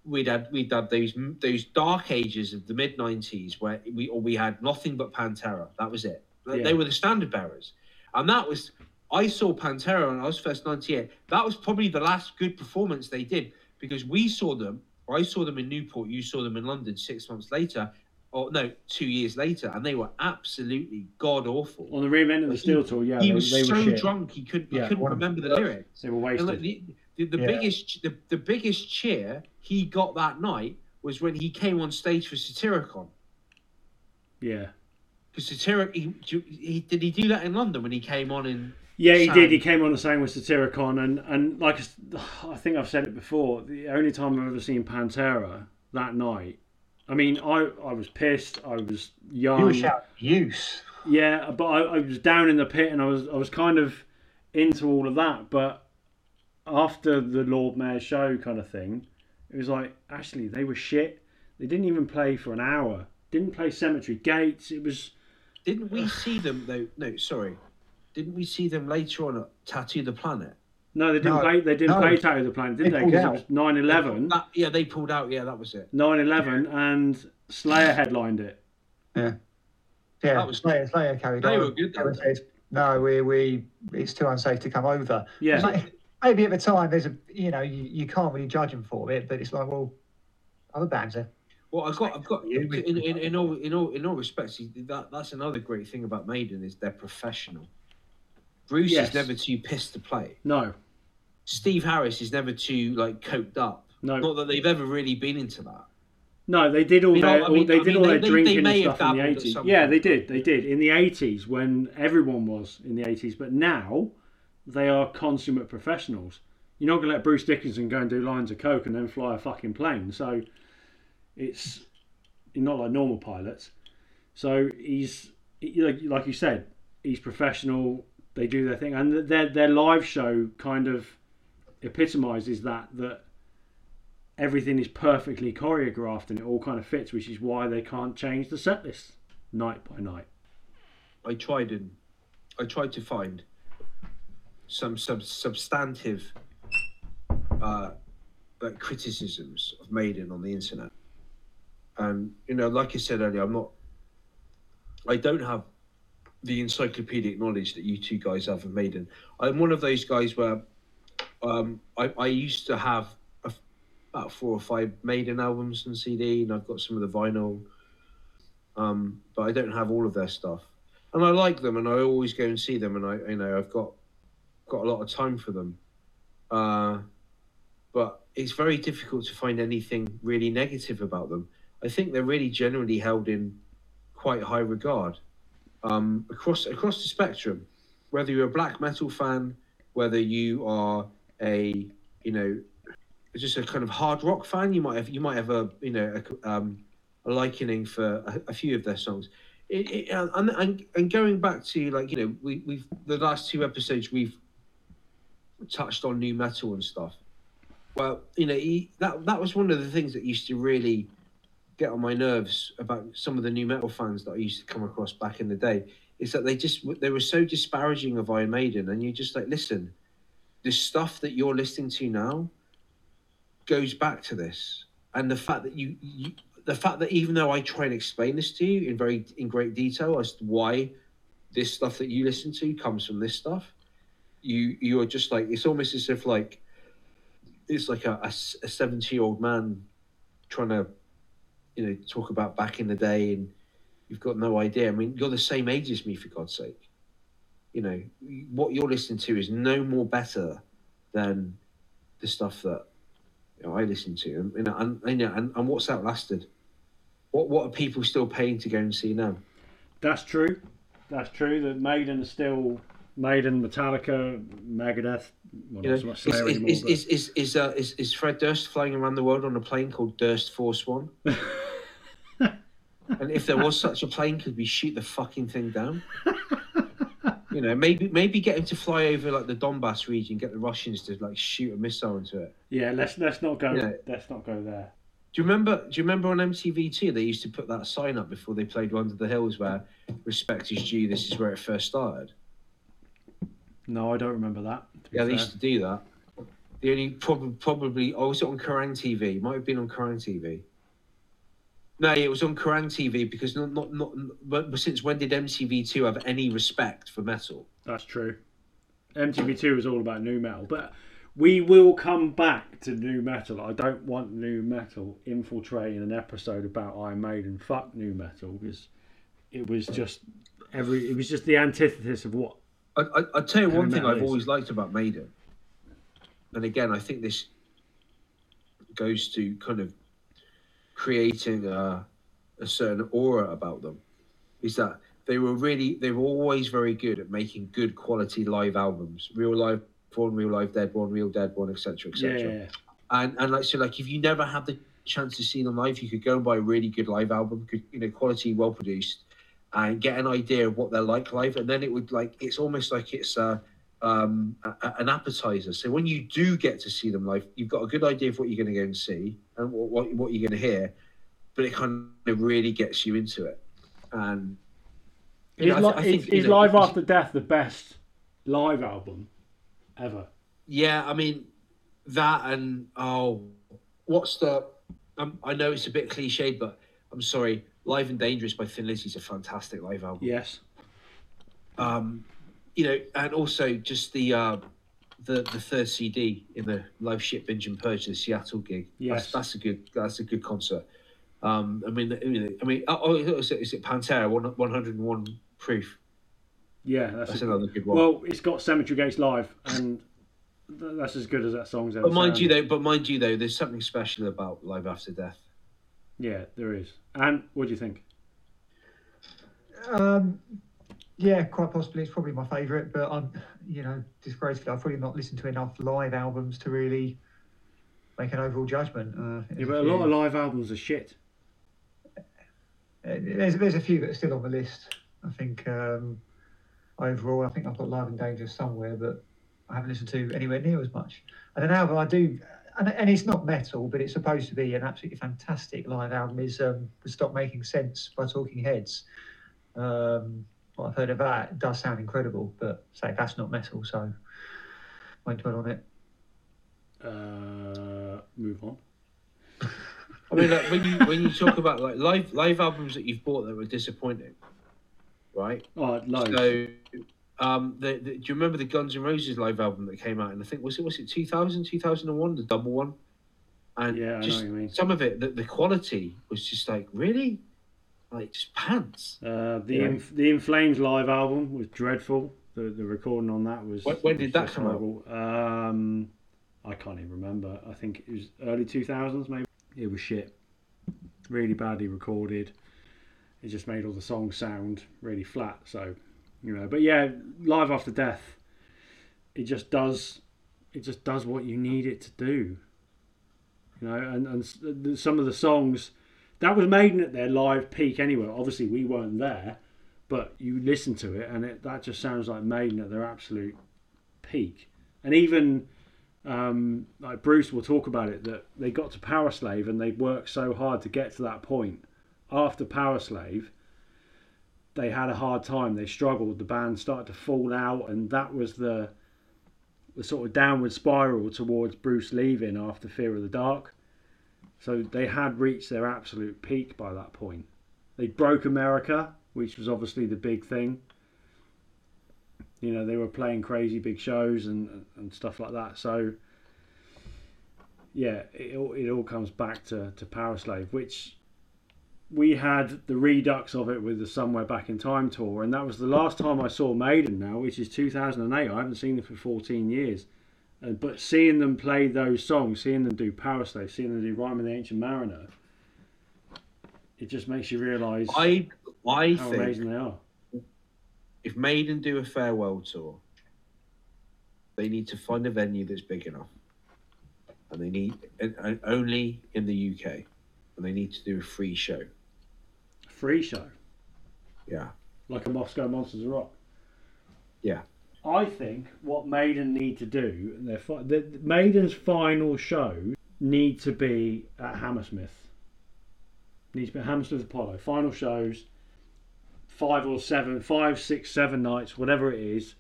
We'd had we'd had those those dark ages of the mid nineties where we or we had nothing but Pantera. That was it. Yeah. They were the standard bearers, and that was I saw Pantera on Ozfest ninety-eight. That was probably the last good performance they did, because we saw them. I saw them in Newport, you saw them in London six months later, or no, two years later, and they were absolutely god-awful. On the reinvent of the Steel Tour, yeah. He they, was they so were drunk, he couldn't, yeah, he couldn't remember the lyrics. They were wasted. Look, the the, the yeah. biggest the, the biggest cheer he got that night was when he came on stage for Satyricon. Yeah. Because Satyricon, he, he, did he do that in London when he came on in... Yeah, he Sam. did. He came on and sang with Satyricon, and, and like I think I've said it before, the only time I've ever seen Pantera that night. I mean, I, I was pissed. I was young. You were shouting abuse. Yeah, but I, I was down in the pit, and I was I was kind of into all of that. But after the Lord Mayor show kind of thing, it was like, actually, they were shit. They didn't even play for an hour. Didn't play Cemetery Gates. It was. Didn't we see them though? No, sorry. Didn't we see them later on at Tattoo the Planet? No, they didn't no, play. They didn't no. play Tattoo the Planet, did they? Because it was nine eleven. Yeah, they pulled out. Yeah, that was it. Nine eleven, yeah. And Slayer headlined it. Yeah, yeah. That was Slayer. Slayer carried on. They were good. They were said, no, we we it's too unsafe to come over. Yeah. It's like, maybe at the time there's a you know you, you can't really judge them for it, but it's like, well, other bands are. Well, I've got, I've got. In, in, in, in all, in all, in all respects, that that's another great thing about Maiden is they're professional. Bruce yes. is never too pissed to play. No. Steve Harris is never too like coked up. No. Not that they've ever really been into that. No, they did all you know, their I mean, all, they I did mean, all they, their they, drinking they and stuff in the eighties. Yeah, they did. They did in the eighties when everyone was in the eighties. But now they are consummate professionals. You're not gonna let Bruce Dickinson go and do lines of coke and then fly a fucking plane. So it's not like normal pilots. So he's like you said, he's professional. They do their thing, and their their live show kind of epitomizes that that everything is perfectly choreographed and it all kind of fits, which is why they can't change the set list night by night. I tried and I tried to find some sub, substantive uh, like criticisms of Maiden on the internet, and you know, like I said earlier, I'm not, I don't have the encyclopedic knowledge that you two guys have of Maiden. I'm one of those guys where um, I, I used to have a, about four or five Maiden albums and C D, and I've got some of the vinyl, um, but I don't have all of their stuff. And I like them, and I always go and see them, and I, you know, I've got got a lot of time for them. uh, but it's very difficult to find anything really negative about them. I think they're really generally held in quite high regard um, across across the spectrum. Whether you're a black metal fan, whether you are a you know just a kind of hard rock fan, you might have you might have a you know a, um, a likening for a, a few of their songs. It, it, and, and and going back to like you know we we've the last two episodes we've touched on new metal and stuff. Well, you know he, that that was one of the things that used to really get on my nerves about some of the new metal fans that I used to come across back in the day, is that they just they were so disparaging of Iron Maiden, and you're just like, listen, the stuff that you're listening to now goes back to this, and the fact that you, you the fact that even though I try and explain this to you in very in great detail as to why this stuff that you listen to comes from this stuff, you you are just like, it's almost as if like it's like a a seventy year old man trying to you know, talk about back in the day, and you've got no idea. I mean, you're the same age as me, for God's sake. You know, what you're listening to is no more better than the stuff that you know, I listen to. And, you know, and, you know, and, and what's outlasted? What what are people still paying to go and see now? That's true. That's true. That Maiden is still Maiden, Metallica, Megadeth. Well, you know, is, anymore, is, is, is, is, uh, is, is Fred Durst flying around the world on a plane called Durst Force One? And if there was such a plane, could we shoot the fucking thing down? You know, maybe maybe get him to fly over like the Donbass region, get the Russians to like shoot a missile into it. Yeah, let's let's not go. You know, let's not go there. Do you remember? Do you remember on M T V two they used to put that sign up before they played Under the Hills where "Respect is due. This is where it first started." No, I don't remember that. Yeah, they used to do that. The only prob- probably... Oh, was it on Kerrang T V? It might have been on Kerrang T V. No, it was on Kerrang T V because not... not, not but since when did M T V two have any respect for metal? That's true. M T V two was all about new metal. But we will come back to new metal. I don't want new metal infiltrating an episode about Iron Maiden. Fuck new metal, because it was just... every. It was just the antithesis of what... I, I, I'll tell you one thing I've always liked about Maiden, and again, I think this goes to kind of creating a, a certain aura about them, is that they were really, they were always very good at making good quality live albums. Real Live One, Real Live Dead One, Real Dead One, et cetera, et cetera. Yeah. And and like so, like if you never had the chance to see them live, you could go and buy a really good live album, good, you know, quality, well produced, and get an idea of what they're like live, and then it would like it's almost like it's a, um, a, an appetizer. So when you do get to see them live, you've got a good idea of what you're going to go and see and what what, what you're going to hear, but it kind of really gets you into it. And you is, know, I th- I think, is, you know, is Live After Death the best live album ever? Yeah, I mean that and oh, what's the? Um, I know it's a bit cliched, but I'm sorry. Live and Dangerous by Thin Lizzy is a fantastic live album. Yes. Um, you know, and also just the uh, the the third C D in the Live Shit Binge and Purge, the Seattle gig. Yes. That's, that's a good that's a good concert. Um, I mean, I mean, I mean, oh, is it, is it Pantera? one oh one Proof. Yeah, that's, that's a, another good one. Well, it's got Cemetery Gates Live, and that's as good as that song's ever. But mind sound. you, though, but mind you, though, there's something special about Live After Death. Yeah, there is. And what do you think? Um, yeah, quite possibly. It's probably my favourite, but I'm, you know, disgracefully, I've probably not listened to enough live albums to really make an overall judgment. Uh, yeah, but a few. lot of live albums are shit. There's there's a few that are still on the list. I think um, overall, I think I've got Live and Dangerous somewhere, but I haven't listened to anywhere near as much. And an album I do. And, and it's not metal, but it's supposed to be an absolutely fantastic live album. Is um, Stop Making Sense by Talking Heads. Um, what I've heard of that, it does sound incredible, but say that's not metal, so won't dwell on it. Uh, move on. I mean, like, when you when you talk about like live live albums that you've bought that were disappointing, right? Oh, loads. So, Um, the, the, do you remember the Guns N' Roses live album that came out? And I think was it was it two thousand, two thousand one, the double one, and yeah, I just know what you mean. Some of it, the, the quality was just like really, like just pants. Uh, the yeah. In, the In Flames live album was dreadful. The the recording on that was. When, when was did that come horrible. out? Um, I can't even remember. I think it was early two thousands maybe. It was shit. Really badly recorded. It just made all the songs sound really flat. So, you know, but yeah, Live After Death, it just does, it just does what you need it to do. You know, and, and some of the songs that was Maiden at their live peak anyway. Obviously we weren't there, but you listen to it and it, that just sounds like Maiden at their absolute peak. And even um, like Bruce will talk about it, that they got to Power Slave and they worked so hard to get to that point. After Power Slave, they had a hard time. They struggled. The band started to fall out, and that was the the sort of downward spiral towards Bruce leaving after Fear of the Dark. So they had reached their absolute peak by that point. They broke America, which was obviously the big thing. You know, they were playing crazy big shows and and stuff like that. So yeah, it all, it all comes back to to Power Slave, which. We had the redux of it with the Somewhere Back in Time tour, and that was the last time I saw Maiden now, which is two thousand eight. I haven't seen them for fourteen years. Uh, but seeing them play those songs, seeing them do Power Slave, seeing them do Rime of the Ancient Mariner, it just makes you realise I, I how think amazing they are. If Maiden do a farewell tour, they need to find a venue that's big enough. And they need, and only in the U K. And they need to do a free show. Free show, yeah, like a Moscow Monsters of Rock. Yeah, I think what Maiden need to do, and their fi- the, the Maiden's final show need to be at Hammersmith. Needs to be at Hammersmith Apollo. Final shows, five or seven, five, six, seven nights, whatever it is.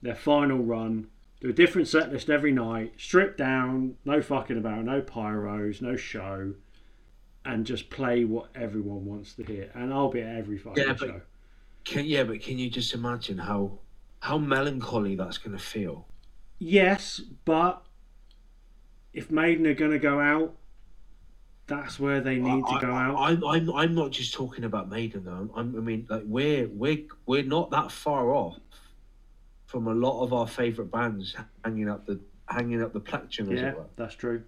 Their final run. Do a different set list every night. Strip down, no fucking about, no pyros, no show. And just play what everyone wants to hear, and I'll be at every fucking yeah, show. Can, yeah, but can you just imagine how how melancholy that's going to feel? Yes, but if Maiden are going to go out, that's where they need I, to go I, out. I, I, I'm I'm not just talking about Maiden though. I'm, I mean, like we're we're we're not that far off from a lot of our favourite bands hanging up the hanging up the plectrum, as yeah, it were. That's true.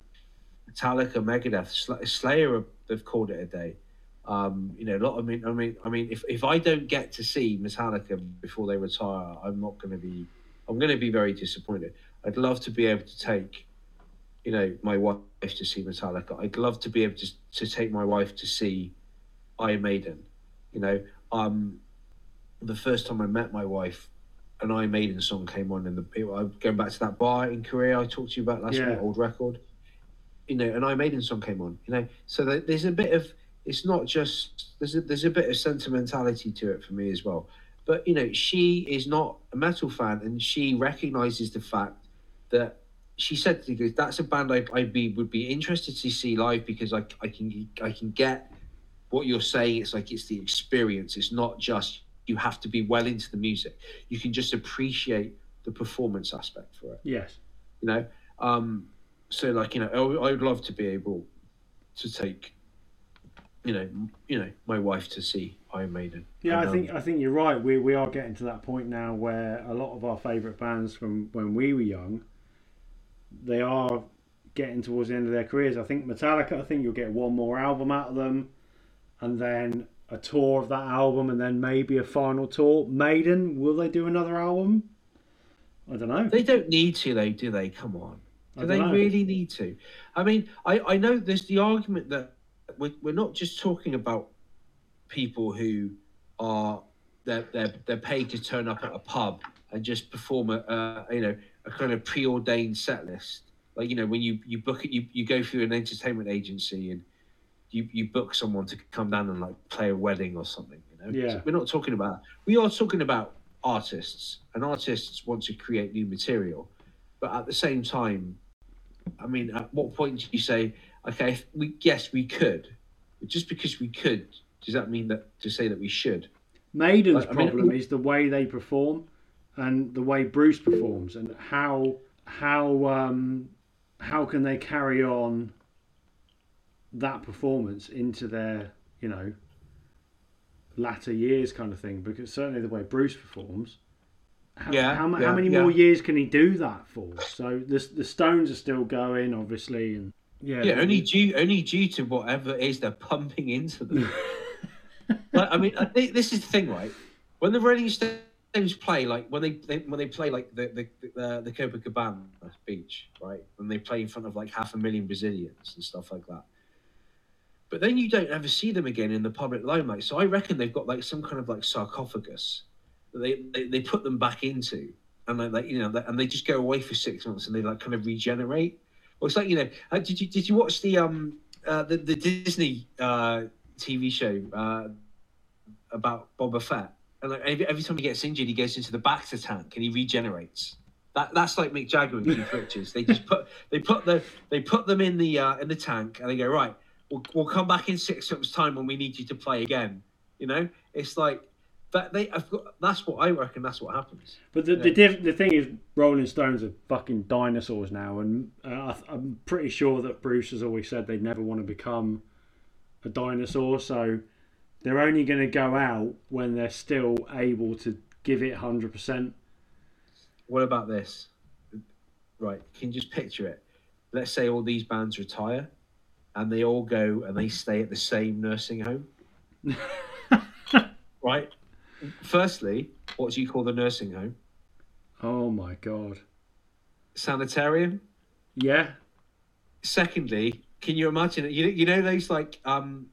Metallica, Megadeth, Sl- Slayer. They've called it a day. Um, you know, a lot. I mean, I mean, I mean. If, if I don't get to see Metallica before they retire, I'm not going to be. I'm going to be very disappointed. I'd love to be able to take, you know, my wife to see Metallica. I'd love to be able to to take my wife to see Iron Maiden. You know, um, the first time I met my wife, an Iron Maiden song came on, and the I'm going back to that bar in Korea I talked to you about last yeah. week, old record. You know, an Iron Maiden song came on. You know, so there's a bit of it's not just there's a, there's a bit of sentimentality to it for me as well. But you know, she is not a metal fan, and she recognises the fact that she said to me, "That's a band I I be, would be interested to see live because I I can I can get what you're saying. It's like it's the experience. It's not just you have to be well into the music. You can just appreciate the performance aspect for it." Yes, you know. Um, So, like, you know, I would love to be able to take, you know, you know, my wife to see Iron Maiden. Yeah, and, I think um, I think you're right. We we are getting to that point now where a lot of our favourite bands from when we were young, they are getting towards the end of their careers. I think Metallica, I think you'll get one more album out of them, and then a tour of that album, and then maybe a final tour. Maiden, will they do another album? I don't know. They don't need to, though, do they? Come on. Do they know. really need to? I mean, I, I know there's the argument that we're, we're not just talking about people who are they're, they're they're paid to turn up at a pub and just perform a uh, you know a kind of preordained set list. Like you know when you, you book it, you, you go through an entertainment agency and you, you book someone to come down and like play a wedding or something. You know, yeah. So we're not talking about that. We are talking about artists, and artists want to create new material, but at the same time. I mean, at what point do you say, okay, if we yes, we could. But just because we could, does that mean that to say that we should? Maiden's like, problem I mean, is the way they perform and the way Bruce performs and how how um, how can they carry on that performance into their, you know, latter years kind of thing? Because certainly the way Bruce performs, How, yeah, how, yeah, how many yeah. more years can he do that for? So the the Stones are still going, obviously, and yeah, yeah, only due only due to whatever it is they're pumping into them. But, I mean, I think this is the thing, right? When the Rolling Stones play, like when they, they when they play like the the uh, the Copacabana beach, right? When they play in front of like half a million Brazilians and stuff like that. But then you don't ever see them again in the public limelight. So I reckon they've got like some kind of like sarcophagus that they, they, they put them back into, and like, like you know, and they just go away for six months and they like kind of regenerate. Well, it's like, you know, uh, did you did you watch the um uh, the the Disney uh, T V show uh, about Boba Fett? And like every, every time he gets injured, he goes into the Bacta tank and he regenerates. That that's like Mick Jagger and Keith Richards. They just put they put the they put them in the uh, in the tank and they go, right, We'll, we'll come back in six months' time when we need you to play again. You know, it's like that. They, I've got, that's what I reckon. That's what happens. But the the, diff, the thing is, Rolling Stones are fucking dinosaurs now, and uh, I, I'm pretty sure that Bruce has always said they'd never want to become a dinosaur. So they're only going to go out when they're still able to give it one hundred percent. What about this? Right, can you just picture it? Let's say all these bands retire. And they all go and they stay at the same nursing home. Right? Firstly, what do you call the nursing home? Oh, my God. Sanitarium? Yeah. Secondly, can you imagine it? You, you know those, like, um,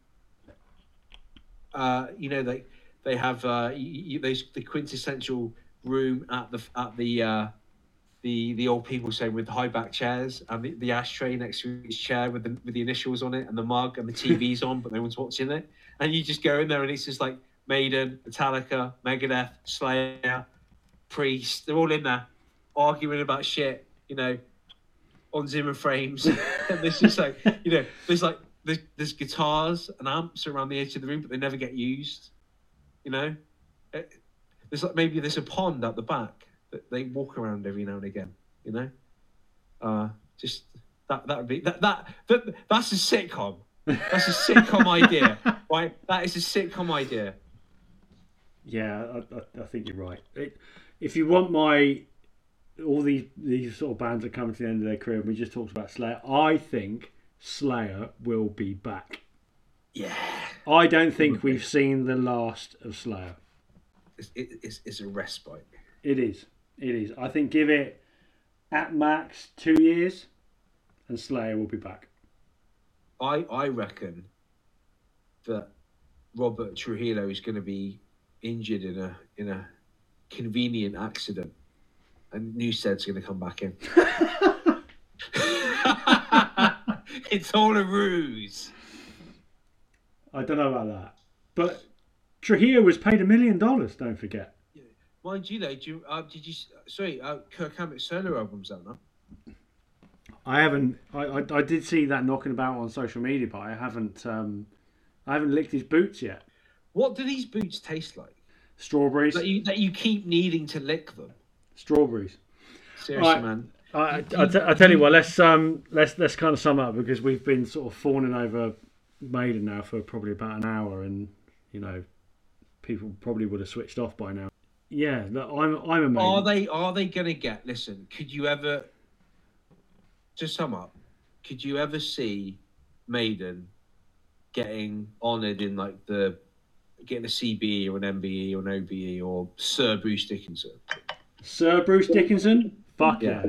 uh, you know, they they have uh, you, those the quintessential room at the at the uh, The, the old people say with the high back chairs and the, the ashtray next to each chair with the with the initials on it and the mug and the T V's on but no one's watching it, and you just go in there and it's just like Maiden, Metallica, Megadeth, Slayer, Priest, they're all in there arguing about shit, you know, on Zimmer frames. And there's just like, you know, there's like there's, there's guitars and amps around the edge of the room but they never get used, you know. There's like maybe there's a pond at the back. They walk around every now and again, you know. Uh, just that—that that would be that, that. That that's a sitcom. That's a sitcom idea, right? That is a sitcom idea. Yeah, I, I think you're right. It, if you want my, all these these sort of bands that come to the end of their career, and we just talked about Slayer. I think Slayer will be back. Yeah. I don't think we've seen the last of Slayer. It's it, it's, it's a respite. It is. It is. I think give it at max two years and Slayer will be back. I I reckon that Robert Trujillo is going to be injured in a in a convenient accident and Newstead's going to come back in. It's all a ruse. I don't know about that. But Trujillo was paid a million dollars, don't forget. Mind you, though, do you, uh, did you? Sorry, uh, Kirk Hammett solo album's out now. I haven't. I, I I did see that knocking about on social media, but I haven't. Um, I haven't licked his boots yet. What do these boots taste like? Strawberries. That you, that you keep needing to lick them. Strawberries. Seriously, I, man. I, I, I, t- I tell you what. Let's um. Let's let's kind of sum up because we've been sort of fawning over Maiden now for probably about an hour, and you know, people probably would have switched off by now. Yeah, I'm. I'm amazed. Are they? Are they going to get? Listen, could you ever? To sum up, could you ever see Maiden getting honoured in like the getting a C B E or an M B E or an O B E or Sir Bruce Dickinson? Sir Bruce Dickinson? Fuck yeah.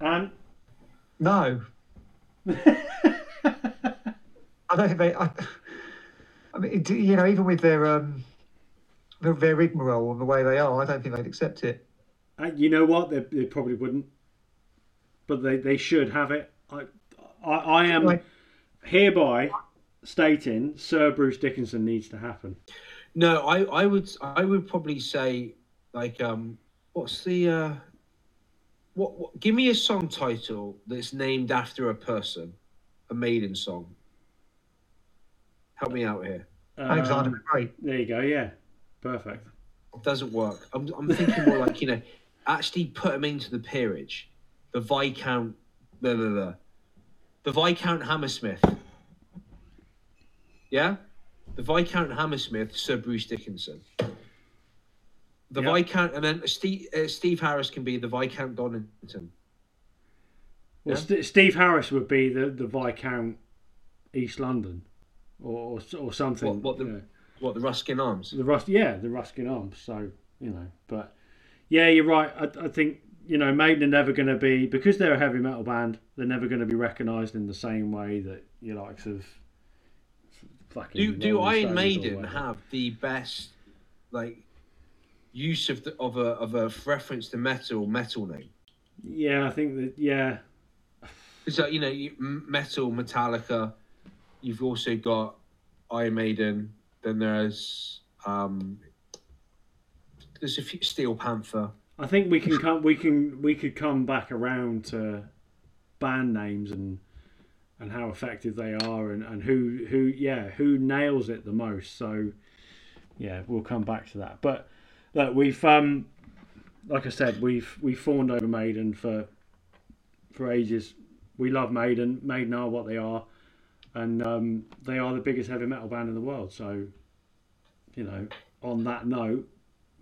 yeah. And no. I don't think they. I, I mean, you know, even with their um. They're very rigmarole in the way they are. I don't think they'd accept it. And you know what? They, they probably wouldn't. But they, they should have it. I I, I am right. Hereby stating Sir Bruce Dickinson needs to happen. No, I, I would I would probably say like um what's the uh what, what give me a song title that's named after a person, a Maiden song. Help me out here. Um, Alexander McCray. There you go. Yeah. Perfect. It doesn't work. I'm, I'm thinking more like, you know, actually put them into the peerage. The Viscount... Blah, blah, blah. The Viscount Hammersmith. Yeah? The Viscount Hammersmith, Sir Bruce Dickinson. The yep. Viscount, and then Steve, uh, Steve Harris can be the Viscount Donington. Well, yeah? St- Steve Harris would be the, the Viscount East London, or or, or something. What, what the you know. what the Ruskin Arms? The Rus- yeah, the Ruskin Arms. So you know, but yeah, you're right. I, I think you know, Maiden are never going to be, because they're a heavy metal band. They're never going to be recognised in the same way that your likes of fucking. Do do Iron Maiden have the best like use of the, of a of a reference to metal metal name? Yeah, I think that yeah. So you know, you, metal Metallica. You've also got Iron Maiden. Then there's um, there's a few Steel Panther. I think we can come. We can. We could come back around to band names and and how effective they are and, and who who yeah who nails it the most. So yeah, we'll come back to that. But look, we've um like I said, we've we fawned over Maiden for for ages. We love Maiden. Maiden are what they are, and um, they are the biggest heavy metal band in the world. So you know, on that note,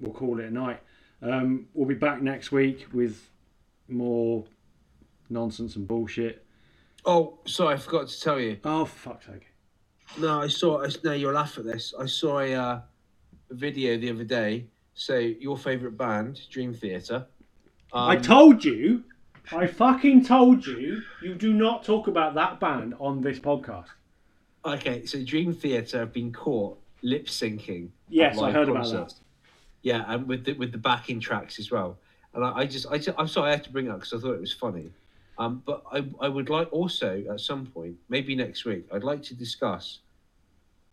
we'll call it a night. Um, we'll be back next week with more nonsense and bullshit. Oh, sorry, I forgot to tell you. Oh, for fuck's sake. No, I saw... No, you'll laugh at this. I saw a, uh, a video the other day. So, your favourite band, Dream Theatre. Um, I told you. I fucking told you. You do not talk about that band on this podcast. Okay, so Dream Theatre have been caught lip-syncing. Yes, I heard about that. Yeah, and with the, with the backing tracks as well. And I, I just, I, I'm sorry, I had to bring it up because I thought it was funny. Um, but I, I would like also at some point, maybe next week, I'd like to discuss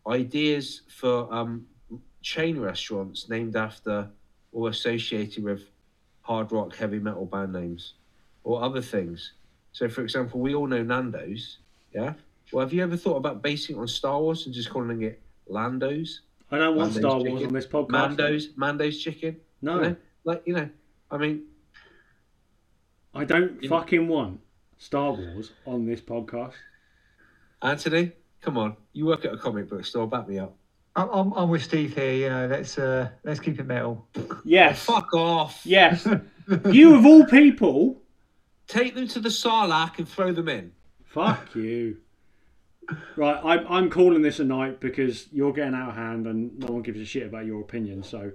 ideas for um, chain restaurants named after or associated with hard rock, heavy metal band names or other things. So, for example, we all know Nando's, yeah? Well, have you ever thought about basing it on Star Wars and just calling it Lando's? I don't want Mando's Star Wars chicken. On this podcast. Mando's, Mando's chicken. No, you know? like you know, I mean, I don't fucking know. want Star Wars on this podcast. Anthony, come on, you work at a comic book store, back me up. I'm, I'm, I'm with Steve here. You know, let's uh, let's keep it metal. Yes. Oh, fuck off. Yes. You of all people, take them to the Sarlacc and throw them in. Fuck you. Right, I'm I'm calling this a night because you're getting out of hand and no one gives a shit about your opinion. So,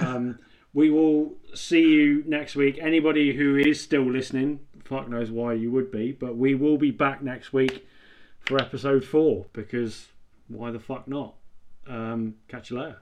um, we will see you next week. Anybody who is still listening, fuck knows why you would be, but we will be back next week for episode four because why the fuck not? Um, catch you later.